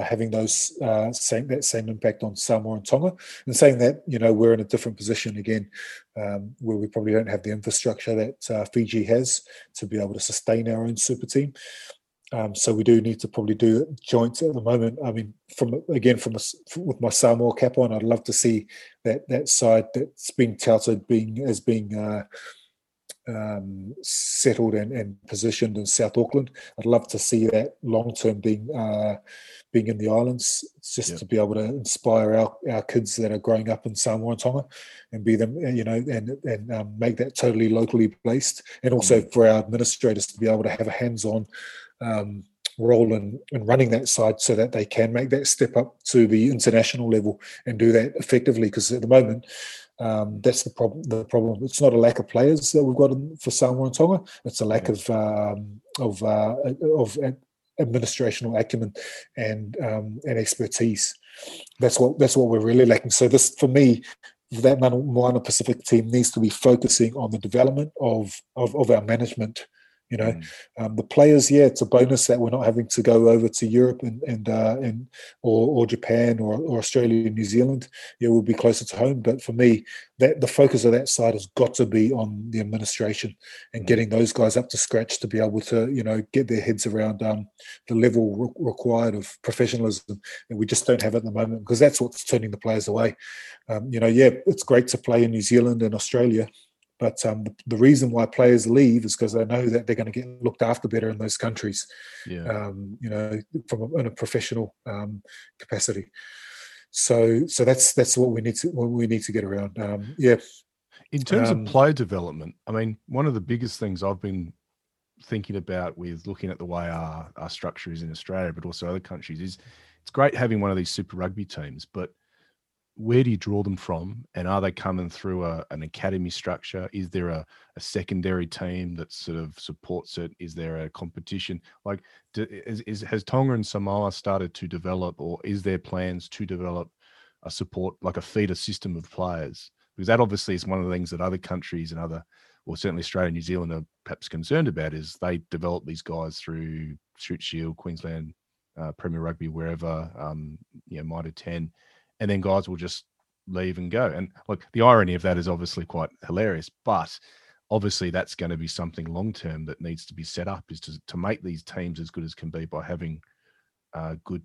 having those same impact on Samoa and Tonga. And saying that, we're in a different position again, where we probably don't have the infrastructure that Fiji has to be able to sustain our own super team. So we do need to probably do joints at the moment. I mean, with my Samoa cap on, I'd love to see that side that's been touted as being. Settled and positioned in South Auckland. I'd love to see that long term being in the islands. It's just to be able to inspire our kids that are growing up in Samoa and Tonga, and be them, and make that totally locally placed. And also for our administrators to be able to have a hands-on role in running that side, so that they can make that step up to the international level and do that effectively. Because at the moment, that's the problem. It's not a lack of players that we've got for Samoa and Tonga. It's a lack of administrational acumen and expertise. That's what we're really lacking. So this, for me, that Moana Pacific team needs to be focusing on the development of our management. The players, it's a bonus that we're not having to go over to Europe and or Japan or Australia and New Zealand. We'll be closer to home. But for me, the focus of that side has got to be on the administration and getting those guys up to scratch to be able to, get their heads around the level required of professionalism that we just don't have at the moment, because that's what's turning the players away. It's great to play in New Zealand and Australia. But the reason why players leave is because they know that they're going to get looked after better in those countries, in a professional capacity. So that's what we need to get around. In terms of player development, I mean, one of the biggest things I've been thinking about with looking at the way our structure is in Australia, but also other countries, is it's great having one of these Super Rugby teams, but where do you draw them from? And are they coming through an academy structure? Is there a secondary team that sort of supports it? Is there a competition? Has Tonga and Samoa started to develop, or is there plans to develop a support, like a feeder system of players, because that obviously is one of the things that other countries and other, well, certainly Australia and New Zealand are perhaps concerned about, is they develop these guys through Shoot Shield, Queensland, Premier Rugby, wherever, minor 10, and then guys will just leave and go. And look, the irony of that is obviously quite hilarious, but obviously that's going to be something long-term that needs to be set up, is to make these teams as good as can be by having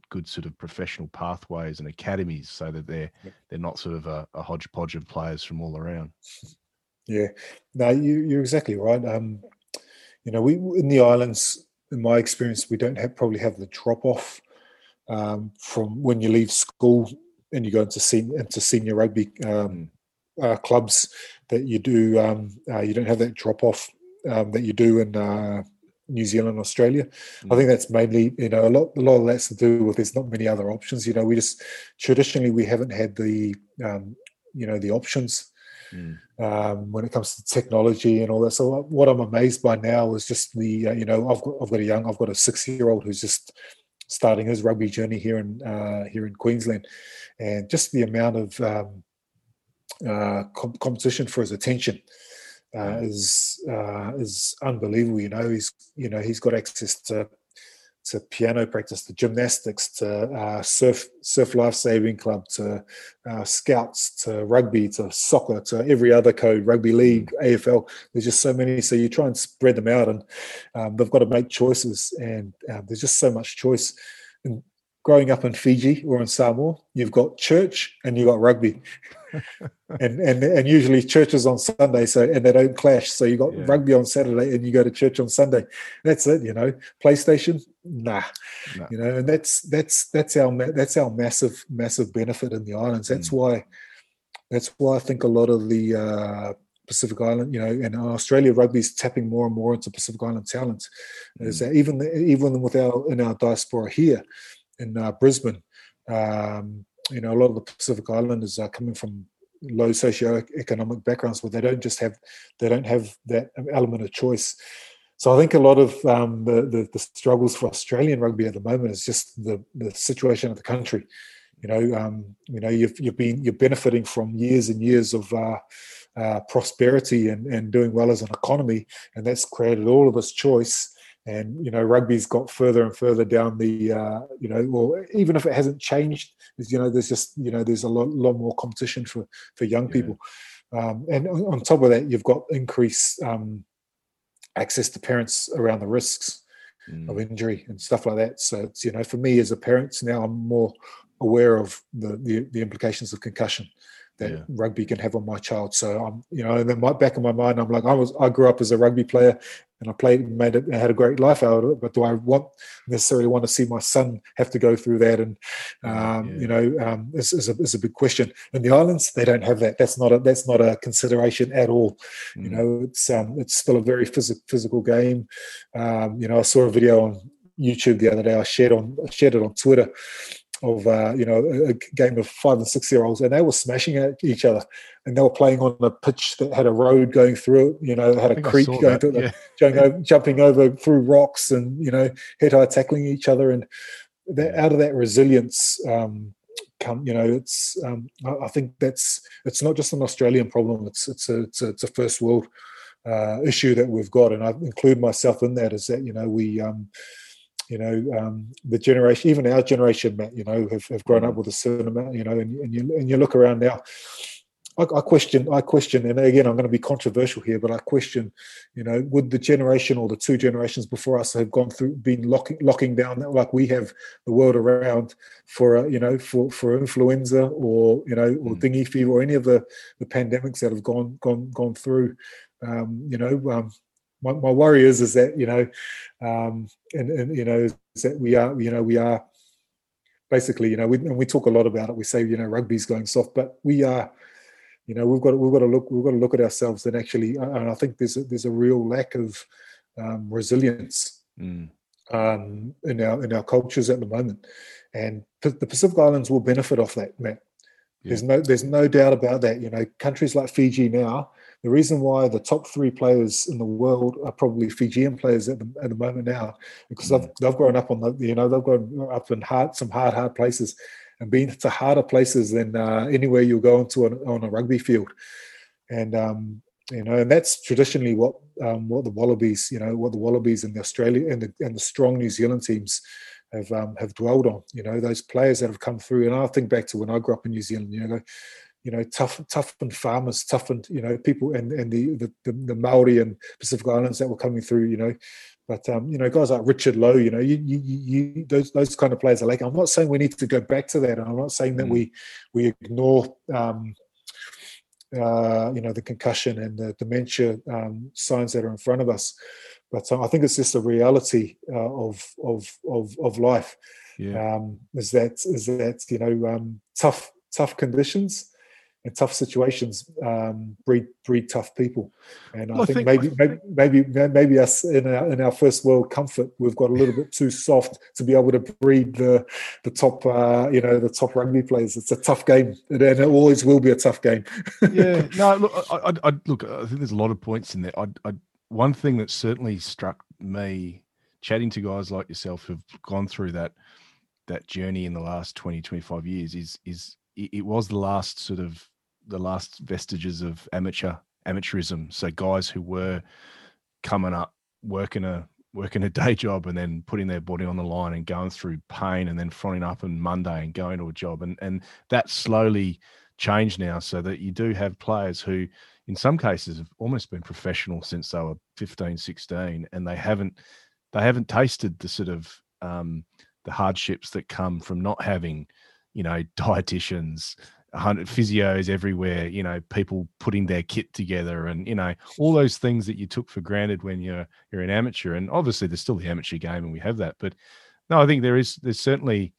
good sort of professional pathways and academies, so that they're not sort of a hodgepodge of players from all around. Yeah, no, you're exactly right. We in the islands, in my experience, we don't probably have the drop off from when you leave school and you go into senior rugby clubs that you do. You don't have that drop off that you do in New Zealand, Australia. I think that's mainly, a lot of that's to do with there's not many other options. We just traditionally we haven't had the the options when it comes to technology and all that. So what I'm amazed by now is just the I've got a 6-year-old who's just starting his rugby journey here in Queensland, and just the amount of competition for his attention is unbelievable. He's got access to piano practice, to gymnastics, to surf lifesaving club, to scouts, to rugby, to soccer, to every other code, rugby league, AFL. There's just so many. So you try and spread them out, and they've got to make choices. And there's just so much choice. And growing up in Fiji or in Samoa, you've got church and you've got rugby. and usually church is on Sunday, and they don't clash. So you got rugby on Saturday and you go to church on Sunday. That's it, PlayStation, nah. And that's our massive benefit in the islands. That's why I think a lot of the Pacific Island, and Australia rugby is tapping more and more into Pacific Island talent. Is that even with our diaspora here in Brisbane, a lot of the Pacific Islanders are coming from low socioeconomic backgrounds where they don't have that element of choice. So I think a lot of the struggles for Australian rugby at the moment is just the situation of the country. You're benefiting from years and years of prosperity and doing well as an economy, and that's created all of this choice. And rugby's got further and further down the or even if it hasn't changed, there's just there's a lot more competition for young people, and on top of that, you've got increased access to parents around the risks of injury and stuff like that. So it's, for me as a parent now, I'm more aware of the implications of concussion that rugby can have on my child. So I'm, in my back of my mind, I'm like, I grew up as a rugby player and I played and I had a great life out of it. But do I necessarily want to see my son have to go through that? And it's a big question. In the islands, they don't have that. That's not a consideration at all. It's still a very physical game. I saw a video on YouTube the other day. I shared it on Twitter, of a game of 5 and 6-year-olds, and they were smashing at each other, and they were playing on a pitch that had a road going through it, had a creek going through it, jumping over through rocks, and head high tackling each other. And out of that resilience come, it's I think it's not just an Australian problem, it's a first world issue that we've got, and I include myself in that, is that we the generation, even our generation, Matt, have grown up with a certain amount, and you look around now. I question, and again, I'm going to be controversial here, but I question, would the generation or the two generations before us have gone through, been locking down like we have the world around for influenza or or dengue fever or any of the pandemics that have gone through, My worry is that is that we are basically we talk a lot about it. We say rugby's going soft, but we are we've got to look at ourselves and actually. And I think there's a real lack of resilience in our cultures at the moment, and the Pacific Islands will benefit off that, Matt. Yeah. There's no doubt about that. Countries like Fiji now. The reason why the top 3 players in the world are probably Fijian players at the moment now, because they've grown up in hard places. and been to harder places than anywhere you go into on a rugby field. And you know, and that's traditionally what the Wallabies, you know, what the Wallabies and the Australia and the strong New Zealand teams have dwelled on. You know, those players that have come through. And I think back to when I grew up in New Zealand. You know, toughened farmers, toughened, you know, people, and the Maori and Pacific Islands that were coming through, you know. But you know, guys like Richard Lowe, you know, you those kind of players are like. I'm not saying we need to go back to that, and I'm not saying that we ignore you know, the concussion and the dementia signs that are in front of us. But I think it's just a reality of life. Yeah. Is that you know, tough conditions. And tough situations breed tough people, and well, I think maybe us in our first world comfort, we've got a little bit too soft to be able to breed the top you know, the top rugby players. It's a tough game, and it always will be a tough game. Yeah, no, look, I think there's a lot of points in there. One thing that certainly struck me, chatting to guys like yourself who've gone through that journey in the last 20, 25 years, is it was the last vestiges of amateurism. So guys who were coming up, working a day job and then putting their body on the line and going through pain and then fronting up on Monday and going to a job. And that slowly changed now, so that you do have players who in some cases have almost been professional since they were 15, 16, and they haven't tasted the sort of the hardships that come from not having, you know, dietitians, 100 physios everywhere, you know, people putting their kit together, and, you know, all those things that you took for granted when you're an amateur. And obviously there's still the amateur game and we have that, but no, I think there's certainly,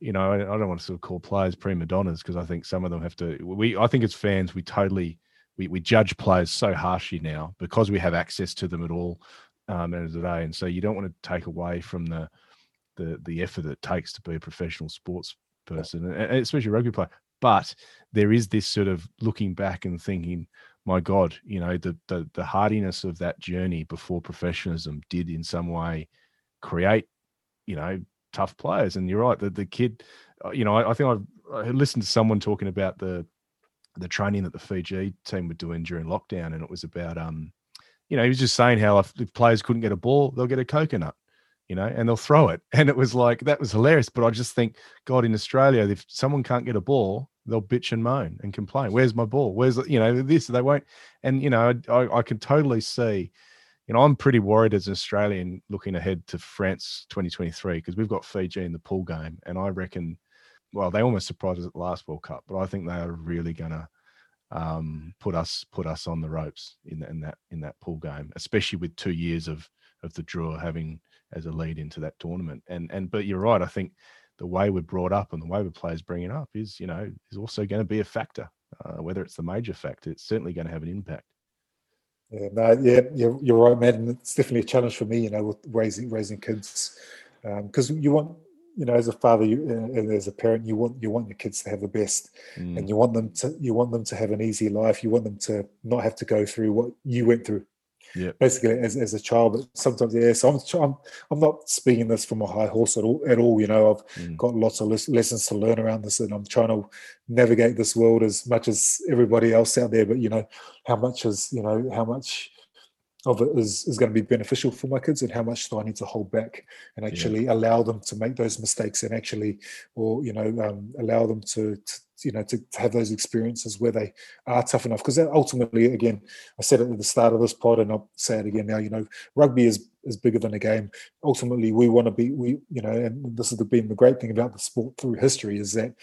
you know, I don't want to sort of call players prima donnas, because I think some of them have to, I think as fans, we judge players so harshly now because we have access to them at all as of today. And so you don't want to take away from the effort that it takes to be a professional sports person, especially rugby player, but there is this sort of looking back and thinking, my God, you know, the hardiness of that journey before professionalism did in some way create, you know, tough players. And you're right, the kid, you know, I think I listened to someone talking about the training that the Fiji team were doing during lockdown, and it was about you know, he was just saying how if players couldn't get a ball, they'll get a coconut, you know, and they'll throw it. And it was like, that was hilarious. But I just think, God, in Australia, if someone can't get a ball, they'll bitch and moan and complain. Where's my ball? Where's, you know, this, they won't. And, you know, I can totally see, you know, I'm pretty worried as an Australian looking ahead to France 2023, because we've got Fiji in the pool game. And I reckon, well, they almost surprised us at the last World Cup, but I think they are really going to put us on the ropes in that pool game, especially with 2 years of the Drua having as a lead into that tournament. But you're right, I think the way we're brought up and the way the players bringing up is, you know, is also going to be a factor, whether it's the major factor, it's certainly going to have an impact. Yeah, no, yeah, you're right, Matt, and it's definitely a challenge for me, you know, with raising kids, because you want, you know, as a father and as a parent, you want your kids to have the best, and you want them to have an easy life. You want them to not have to go through what you went through. Yeah, basically as a child. But sometimes, yeah, so I'm not speaking this from a high horse at all. You know, I've got lots of lessons to learn around this, and I'm trying to navigate this world as much as everybody else out there. But you know, how much of it is going to be beneficial for my kids, and how much do I need to hold back and actually allow them to make those mistakes, and actually, or you know, allow them to you know, to have those experiences where they are tough enough. Because ultimately, again, I said it at the start of this pod, and I'll say it again now, you know, rugby is bigger than a game. Ultimately, we want to be, you know, and this has been the great thing about the sport through history, is that,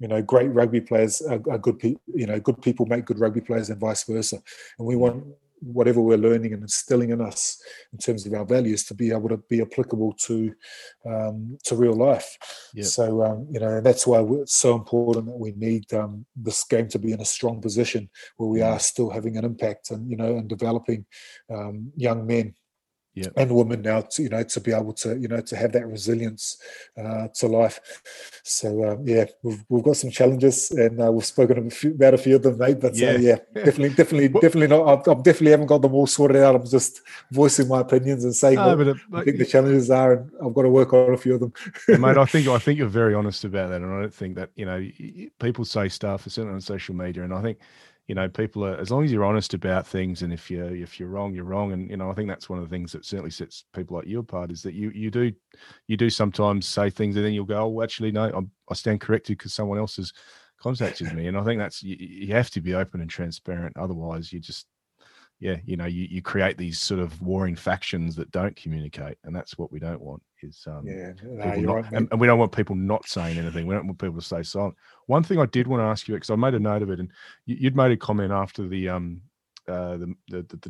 you know, great rugby players are good people, you know, good people make good rugby players and vice versa. And we want whatever we're learning and instilling in us in terms of our values to be able to be applicable to real life. Yep. So, you know, and that's why it's so important that we need this game to be in a strong position where we are still having an impact and, you know, and developing young men Yeah. And women now, to be able to, to have that resilience to life. So, we've got some challenges, and we've spoken about a few of them, mate. But definitely not. I definitely haven't got them all sorted out. I'm just voicing my opinions and saying I think the challenges are, and I've got to work on a few of them. Mate, I think you're very honest about that, and I don't think that people say stuff, certainly on social media, and I think. People are, as long as you're honest about things, and if you're wrong, you're wrong. And I think that's one of the things that certainly sets people like you apart, is that you do sometimes say things, and then you'll go, oh, actually no, I stand corrected because someone else has contacted me. And I think that's you have to be open and transparent, otherwise you just you create these sort of warring factions that don't communicate, and that's what we don't want. Is and we don't want people not saying anything. We don't want people to stay silent. One thing I did want to ask you, because I made a note of it, and you'd made a comment after the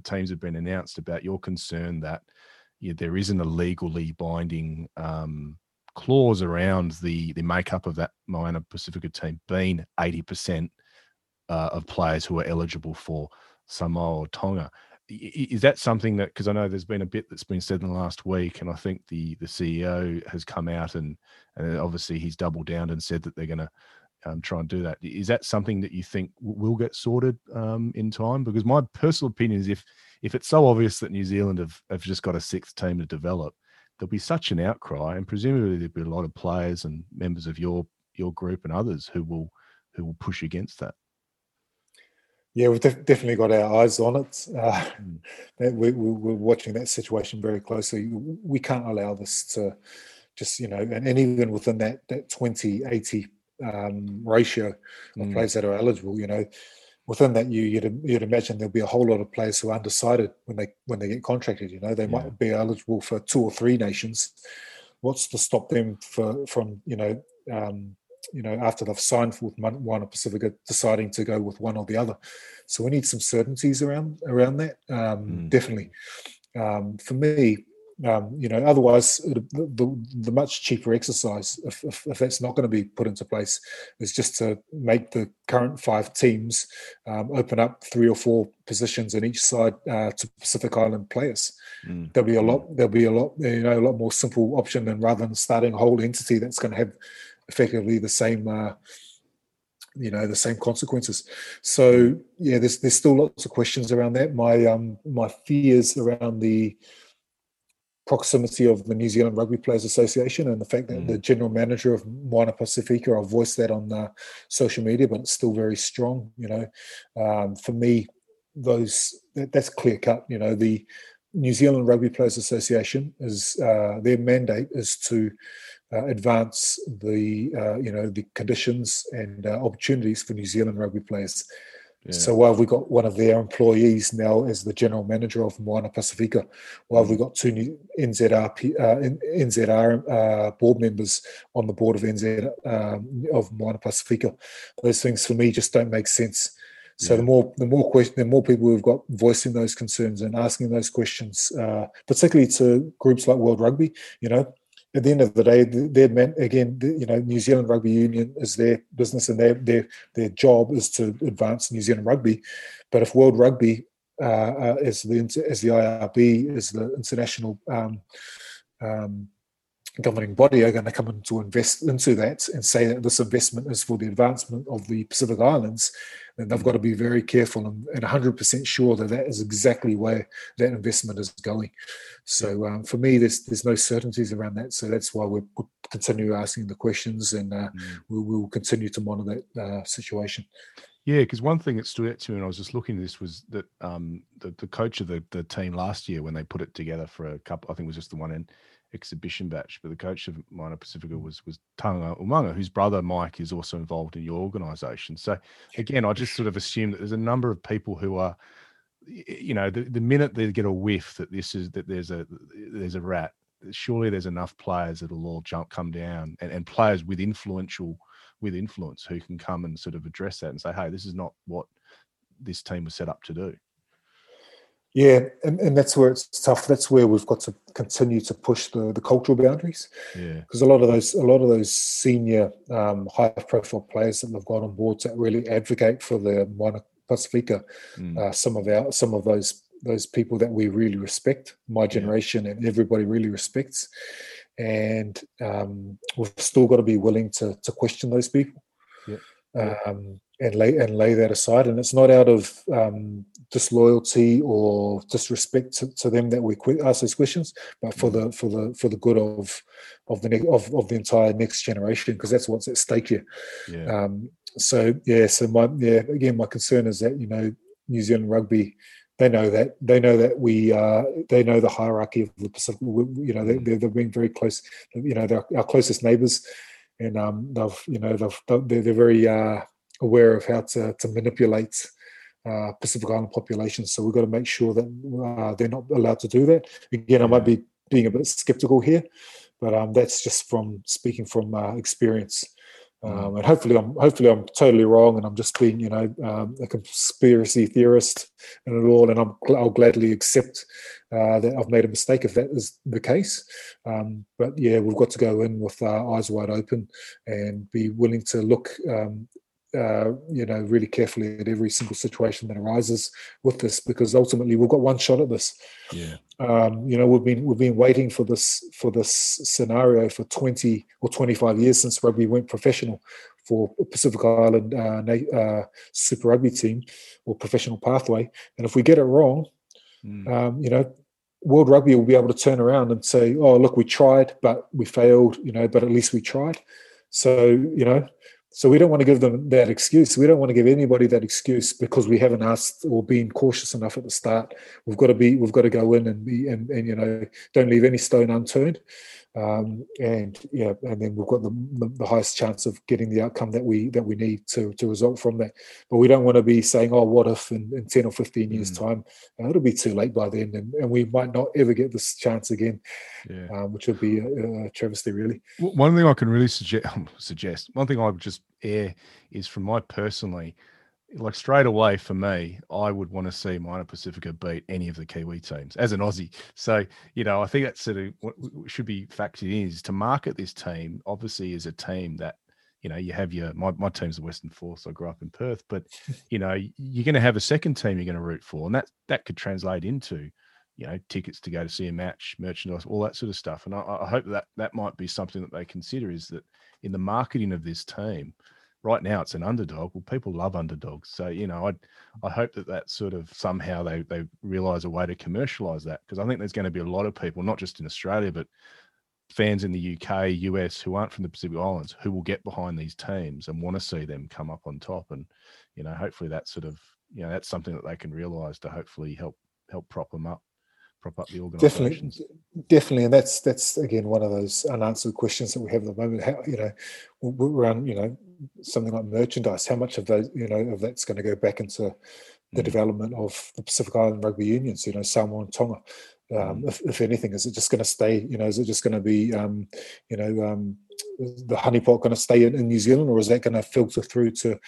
teams had been announced about your concern that there isn't a legally binding clause around the makeup of that Moana Pasifika team being 80% of players who are eligible for Samoa or Tonga. Is that something that, because I know there's been a bit that's been said in the last week, and I think the CEO has come out and obviously he's doubled down and said that they're going to try and do that. Is that something that you think will get sorted in time? Because my personal opinion is if it's so obvious that New Zealand have just got a sixth team to develop, there'll be such an outcry, and presumably there'll be a lot of players and members of your group and others who will push against that. Yeah, we've definitely got our eyes on it. We're watching that situation very closely. We can't allow this to just, and even within that 20-80 ratio of players that are eligible, within that you'd imagine there'll be a whole lot of players who are undecided when they get contracted. They might be eligible for 2 or 3 nations. What's to stop them from after they've signed with Moana Pasifika, deciding to go with one or the other? So we need some certainties around that. Definitely. For me, otherwise the much cheaper exercise, if that's not going to be put into place, is just to make the current 5 teams open up 3 or 4 positions in each side to Pacific Island players. There'll be a lot a lot more simple option than rather than starting a whole entity that's going to have effectively the same, the same consequences. So there's still lots of questions around that. My fears around the proximity of the New Zealand Rugby Players Association and the fact that the general manager of Moana Pasifika, I voiced that on social media, but it's still very strong. For me, that's clear cut. The New Zealand Rugby Players Association is their mandate is to advance the conditions and opportunities for New Zealand rugby players. Yeah. So why have we got one of their employees now as the general manager of Moana Pasifika? Why have we got 2 new NZR board members on the board of of Moana Pasifika? Those things for me just don't make sense. So the more people we've got voicing those concerns and asking those questions, particularly to groups like World Rugby, at the end of the day, New Zealand Rugby Union is their business, and their job is to advance New Zealand rugby. But if World Rugby, as the IRB, as the international governing body, are going to come in to invest into that and say that this investment is for the advancement of the Pacific Islands, then they've got to be very careful and 100% sure that is exactly where that investment is going. So for me, there's no certainties around that. So that's why we'll continue asking the questions, and we'll continue to monitor that situation. Yeah, because one thing that stood out to me, and I was just looking at this, was that the coach of the team last year, when they put it together for a couple, I think it was just the one exhibition batch, but the coach of Moana Pasifika was Tunga Umunga, whose brother Mike is also involved in your organisation. So again, I just sort of assume that there's a number of people who are, the minute they get a whiff that there's a rat, surely there's enough players that'll all come down, and players with influence who can come and sort of address that and say, hey, this is not what this team was set up to do. Yeah, and that's where it's tough. That's where we've got to continue to push the cultural boundaries. Yeah, because a lot of those senior, high-profile players that have gone on board that really advocate for the Moana Pasifika, some of those those people that we really respect, my generation and everybody really respects. And we've still got to be willing to question those people and lay that aside. And it's not out of disloyalty or disrespect to them that we ask those questions, but for the good of the entire next generation, because that's what's at stake here. So my concern is that, you know, New Zealand rugby, they know the hierarchy of the Pacific. You know, they're being very close. You know, they're our closest neighbours, and they're very aware of how to manipulate Pacific Island populations. So we've got to make sure that they're not allowed to do that. Again, I might be being a bit sceptical here, but that's just from speaking from experience. And hopefully I'm totally wrong, and I'm just being, you know, a conspiracy theorist and it all. And I'll gladly accept that I've made a mistake if that is the case. But yeah, we've got to go in with our eyes wide open and be willing to look, really carefully at every single situation that arises with this, because ultimately we've got one shot at this. Yeah. We've been waiting for this scenario for 20 or 25 years since rugby went professional for Pacific Island Super Rugby team or professional pathway. And if we get it wrong, World Rugby will be able to turn around and say, "Oh, look, we tried, but we failed. You know, but at least we tried." So you know. So we don't want to give them that excuse. We don't want to give anybody that excuse because we haven't asked or been cautious enough at the start. We've got to go in and don't leave any stone unturned. And then we've got the highest chance of getting the outcome that we need to result from that. But we don't want to be saying, "Oh, what if in 10 or 15 years' time?" And it'll be too late by then, and we might not ever get this chance again, which would be a travesty, really. One thing I can really suggest, one thing I would just air is from my personally, like straight away for me, I would want to see Moana Pasifika beat any of the Kiwi teams as an Aussie. So, you know, I think that's sort of what should be factored in is to market this team, obviously, as a team that, you know, you have my team's the Western Force. I grew up in Perth, but, you know, you're going to have a second team you're going to root for. And that could translate into, you know, tickets to go to see a match, merchandise, all that sort of stuff. And I hope that might be something that they consider is that in the marketing of this team, right now it's an underdog. Well, people love underdogs. So, you know, I hope that sort of somehow they realise a way to commercialise that, because I think there's going to be a lot of people, not just in Australia, but fans in the UK, US, who aren't from the Pacific Islands, who will get behind these teams and want to see them come up on top. And, you know, hopefully that sort of, you know, that's something that they can realise to hopefully help prop them up. Prop up the organisations. Definitely, and that's again one of those unanswered questions that we have at the moment. How, you know, around, you know, something like merchandise, how much of those, you know, of that's going to go back into the development of the Pacific Island rugby unions, you know, Samoa and Tonga. If anything, is it just going to stay? You know, is it just going to be, the honeypot going to stay in New Zealand, or is that going to filter through to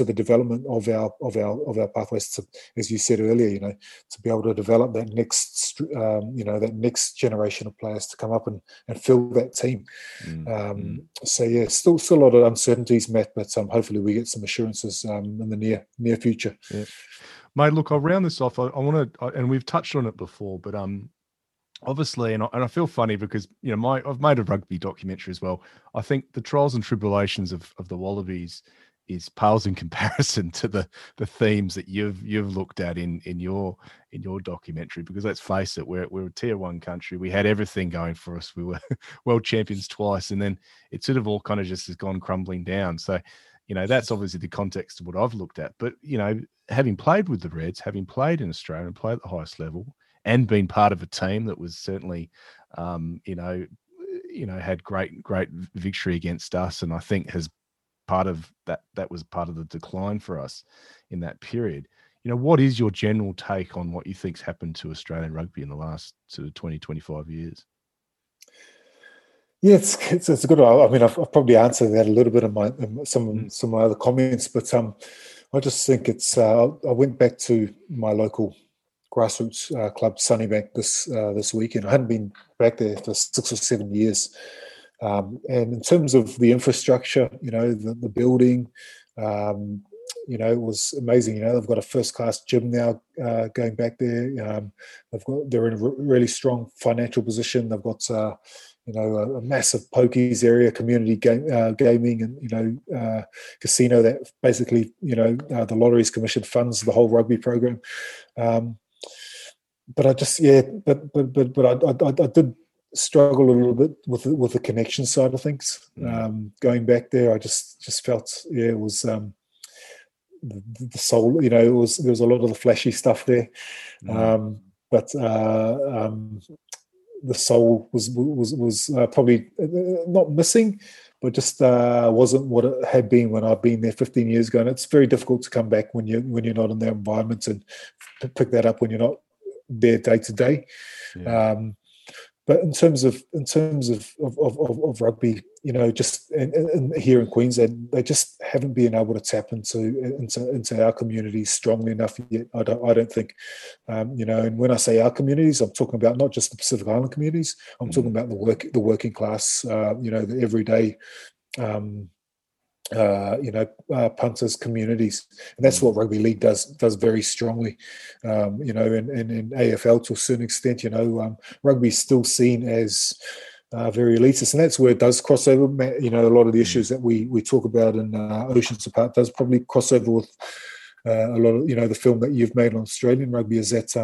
the development of our pathways? To, as you said earlier, you know, to be able to develop that next, that next generation of players to come up and fill that team. So yeah, still a lot of uncertainties, Matt, but hopefully we get some assurances in the near future. Yeah. Mate, look, I'll round this off. I want to, and we've touched on it before, but obviously, and I feel funny because, you know, I've made a rugby documentary as well. I think the trials and tribulations of the Wallabies is pales in comparison to the themes that you've looked at in your documentary, because let's face it, we're a tier one country. We had everything going for us. We were world champions twice, and then it sort of all kind of just has gone crumbling down. So, you know, that's obviously the context of what I've looked at. But, you know, having played with the Reds, having played in Australia and played at the highest level and been part of a team that was certainly, had great victory against us, and I think has part of that was part of the decline for us in that period. You know, what is your general take on what you think's happened to Australian rugby in the last sort of 20, 25 years? Yeah, it's a good one. I mean, I've probably answered that a little bit in some of my other comments, but I just think it's. I went back to my local grassroots club, Sunnybank, this weekend. I hadn't been back there for 6 or 7 years, and in terms of the infrastructure, you know, the building, you know, it was amazing. You know, they've got a first-class gym now going back there. They're in a really strong financial position. They've got, a massive pokies area, community gaming, and, casino that basically, the Lotteries Commission funds the whole rugby program. But I did struggle a little bit with the connection side of things. Going back there, I just felt, it was the soul, it was, there was a lot of the flashy stuff there, but the soul was probably not missing, but just wasn't what it had been when I've been there 15 years ago. And it's very difficult to come back when you're not in that environment and pick that up when you're not there day to day. But in terms of rugby, just and here in Queensland, they just haven't been able to tap into our communities strongly enough yet. I don't think, And when I say our communities, I'm talking about not just the Pacific Island communities. I'm talking about the working class. The everyday, punters communities, and that's what rugby league does very strongly, and AFL to a certain extent. Rugby is still seen as very elitist, and that's where it does cross over. A lot of the issues that we talk about in Oceans Apart does probably cross over with a lot of the film that you've made on Australian rugby, is that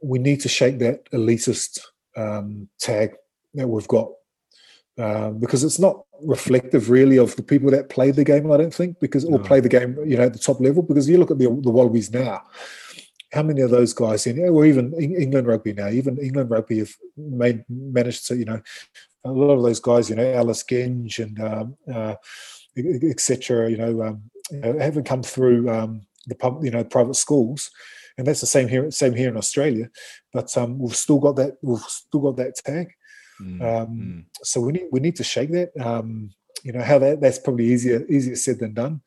we need to shake that elitist tag that we've got, because it's not reflective really of the people that played the game, I don't think, or play the game at the top level. Because you look at the Wallabies now, how many of those guys or even England rugby now, even England rugby have managed to, a lot of those guys, Alice Genge and etc, haven't come through private schools. And that's the same here in Australia, but we've still got that tag. So we need to shake that. How that's probably easier said than done.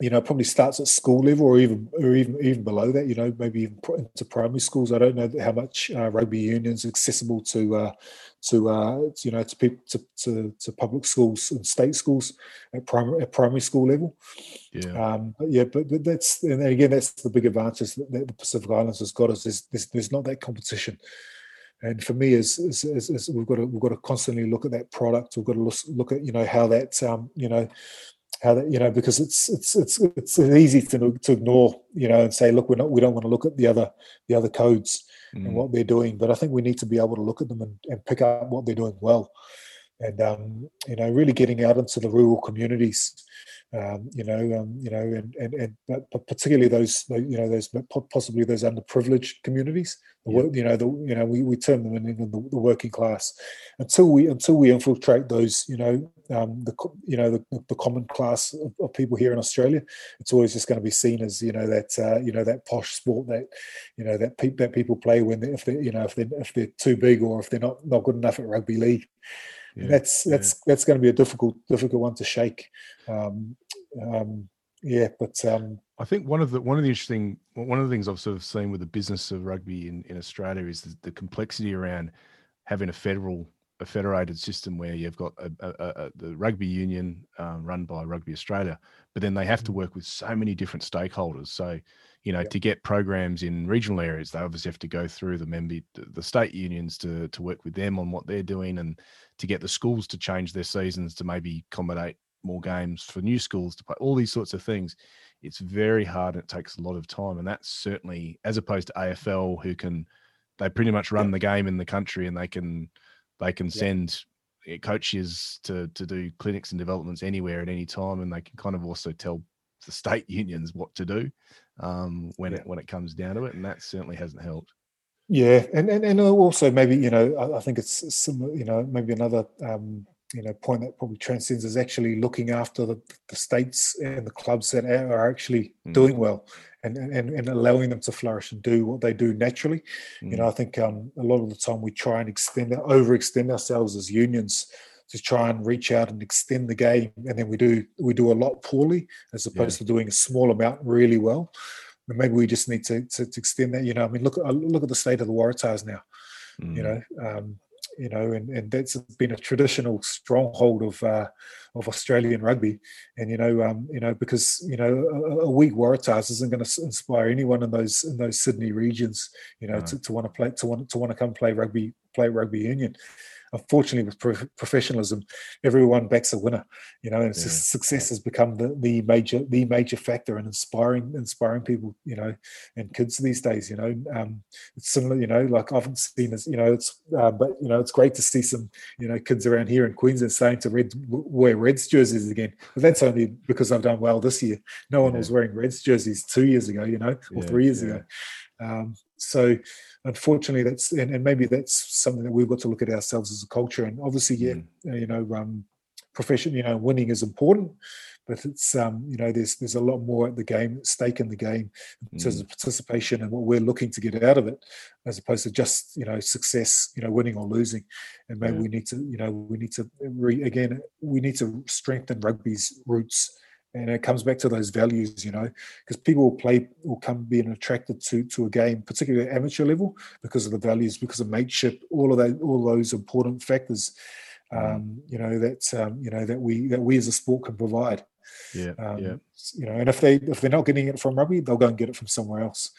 It probably starts at school level, or even below that. Maybe even into primary schools. I don't know how much rugby union's accessible to public schools and state schools at primary school level. But that's, and again, that's the big advantage that the Pacific Islands has got, is there's not that competition. And for me, is we've got to constantly look at that product. We've got to look at how that because it's easy to ignore and say, look, we don't want to look at the other codes and what they're doing. But I think we need to be able to look at them and pick up what they're doing well, and really getting out into the rural communities. But particularly those underprivileged communities. We term them in England the working class. Until we infiltrate those, the common class of people here in Australia, it's always just going to be seen as that posh sport that people play if they're too big, or if they're not good enough at rugby league. That's going to be a difficult one to shake. I think one of the things I've sort of seen with the business of rugby in Australia is the complexity around having a federated system where you've got the rugby union run by Rugby Australia, but then they have to work with so many different stakeholders. So, to get programs in regional areas, they obviously have to go through the state unions to work with them on what they're doing, and to get the schools to change their seasons to maybe accommodate more games for new schools to play, all these sorts of things. It's very hard, and it takes a lot of time. And that's certainly, as opposed to AFL, they pretty much run the game in the country, and they can send coaches to do clinics and developments anywhere at any time, and they can kind of also tell the state unions what to do when it comes down to it, and that certainly hasn't helped. Yeah, and also maybe I think it's similar. Maybe another point that probably transcends is actually looking after the states and the clubs that are actually doing well, and allowing them to flourish and do what they do naturally. I think a lot of the time we try and overextend ourselves as unions to try and reach out and extend the game, and then we do a lot poorly, as opposed to doing a small amount really well. And maybe we just need to extend that. Look at the state of the Waratahs now. you know, and that's been a traditional stronghold of Australian rugby. And because a weak Waratahs isn't going to inspire anyone in those Sydney regions, to want to come play rugby union. Unfortunately, with professionalism, everyone backs a winner, and success has become the major factor in inspiring people, and kids these days, it's similar, like I've seen as, but it's great to see some, kids around here in Queensland starting to wear Reds jerseys again. But that's only because I've done well this year. No one was wearing Reds jerseys 2 years ago, or 3 years ago. So unfortunately that's, and maybe that's something that we've got to look at ourselves as a culture. And obviously, profession, winning is important, but it's, there's a lot more at the game, at stake in the game in terms of participation and what we're looking to get out of it, as opposed to just, success, winning or losing. And maybe we need to strengthen rugby's roots. And it comes back to those values, because people will come being attracted to a game, particularly at amateur level, because of the values, because of mateship, all those important factors, that we as a sport can provide. And if they're not getting it from rugby, they'll go and get it from somewhere else.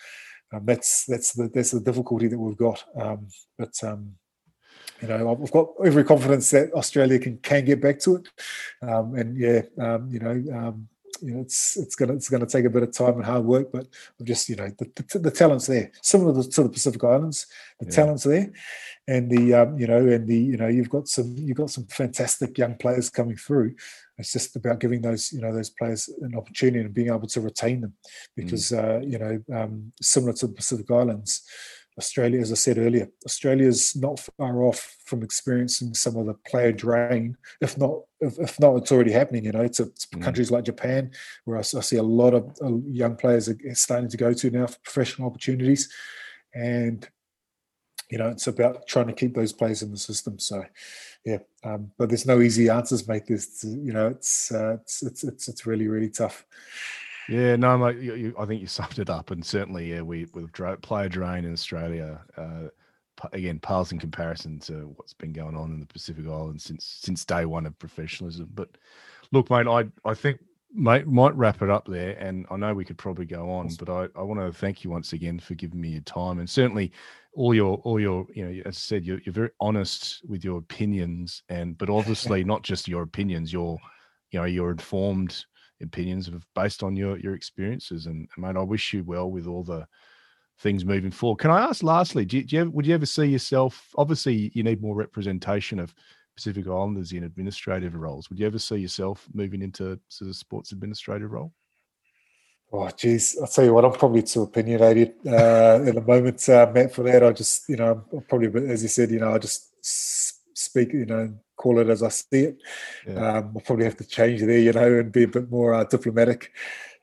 That's the difficulty that we've got. I've got every confidence that Australia can get back to it, it's going to take a bit of time and hard work, but I'm just the talent's there, similar to the Pacific Islands, talent's there, and you've got some fantastic young players coming through. It's just about giving those players an opportunity and being able to retain them, because similar to the Pacific Islands, Australia, as I said earlier, Australia's not far off from experiencing some of the player drain. If not, it's already happening. To countries like Japan, where I see a lot of young players are starting to go to now for professional opportunities, and it's about trying to keep those players in the system. So, but there's no easy answers, mate. It's really, really tough. Yeah, no, mate, I think you summed it up, and certainly, with player drain in Australia, again, pales in comparison to what's been going on in the Pacific Islands since day one of professionalism. But look, mate, I think, mate, might wrap it up there, and I know we could probably go on, but I want to thank you once again for giving me your time, and certainly all your as I said, you're very honest with your opinions, but obviously not just your opinions, your informed opinions based on your experiences, and mate, I wish you well with all the things moving forward. Can I ask, lastly, would you ever see yourself? Obviously, you need more representation of Pacific Islanders in administrative roles. Would you ever see yourself moving into sort of sports administrative role? Oh, geez, I'll tell you what, I'm probably too opinionated at the moment, Matt. For that, I just, I'm probably, as you said, I just speak, call it as I see it. I'll probably have to change there, and be a bit more diplomatic.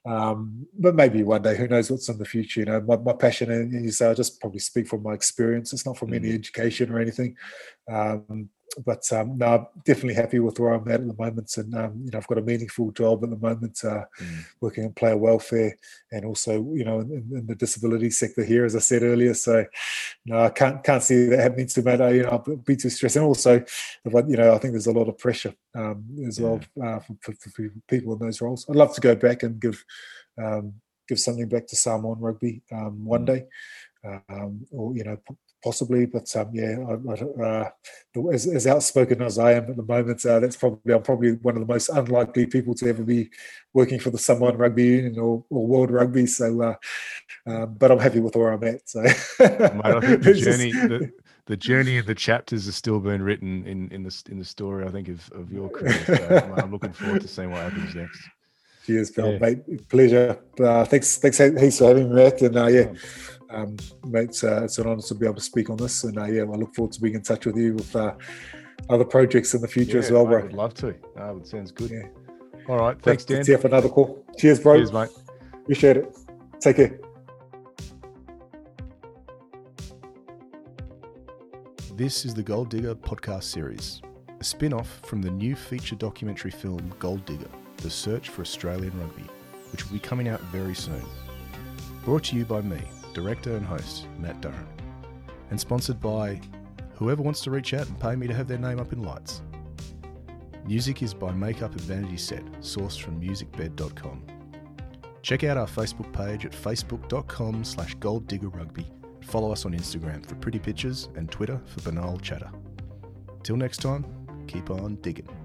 But maybe one day, who knows what's in the future? My passion is, I just probably speak from my experience. It's not from any education or anything. But I'm definitely happy with where I'm at the moment. And, I've got a meaningful job at the moment, working in player welfare, and also, in the disability sector here, as I said earlier. So, no, I can't see that happening too much. I'll be too stressed. And also, I think there's a lot of pressure for people in those roles. I'd love to go back and give something back to Samoan rugby one day, possibly, but as outspoken as I am at the moment, I'm probably one of the most unlikely people to ever be working for the Samoan Rugby Union or World Rugby. So, but I'm happy with where I'm at. So, mate, I think the journey, the journey of the chapters are still being written in the story, I think, of your career. So, mate, I'm looking forward to seeing what happens next. Cheers, pal, mate. Pleasure. Thanks for having me, Matt. And mate, it's an honour to be able to speak on this. And I look forward to being in touch with you with other projects in the future as well, bro. I'd love to. It sounds good. Yeah. All right. Thanks, Dan. Let's see you for another call. Cheers, bro. Cheers, mate. Appreciate it. Take care. This is the Gold Digger podcast series, a spin-off from the new feature documentary film Gold Digger: The Search for Australian Rugby, which will be coming out very soon. Brought to you by me, director and host, Matt Durham, and sponsored by whoever wants to reach out and pay me to have their name up in lights. Music is by Makeup and Vanity Set, sourced from musicbed.com. Check out our Facebook page at facebook.com/golddiggerrugby. Follow us on Instagram for pretty pictures and Twitter for banal chatter. Till next time, keep on digging.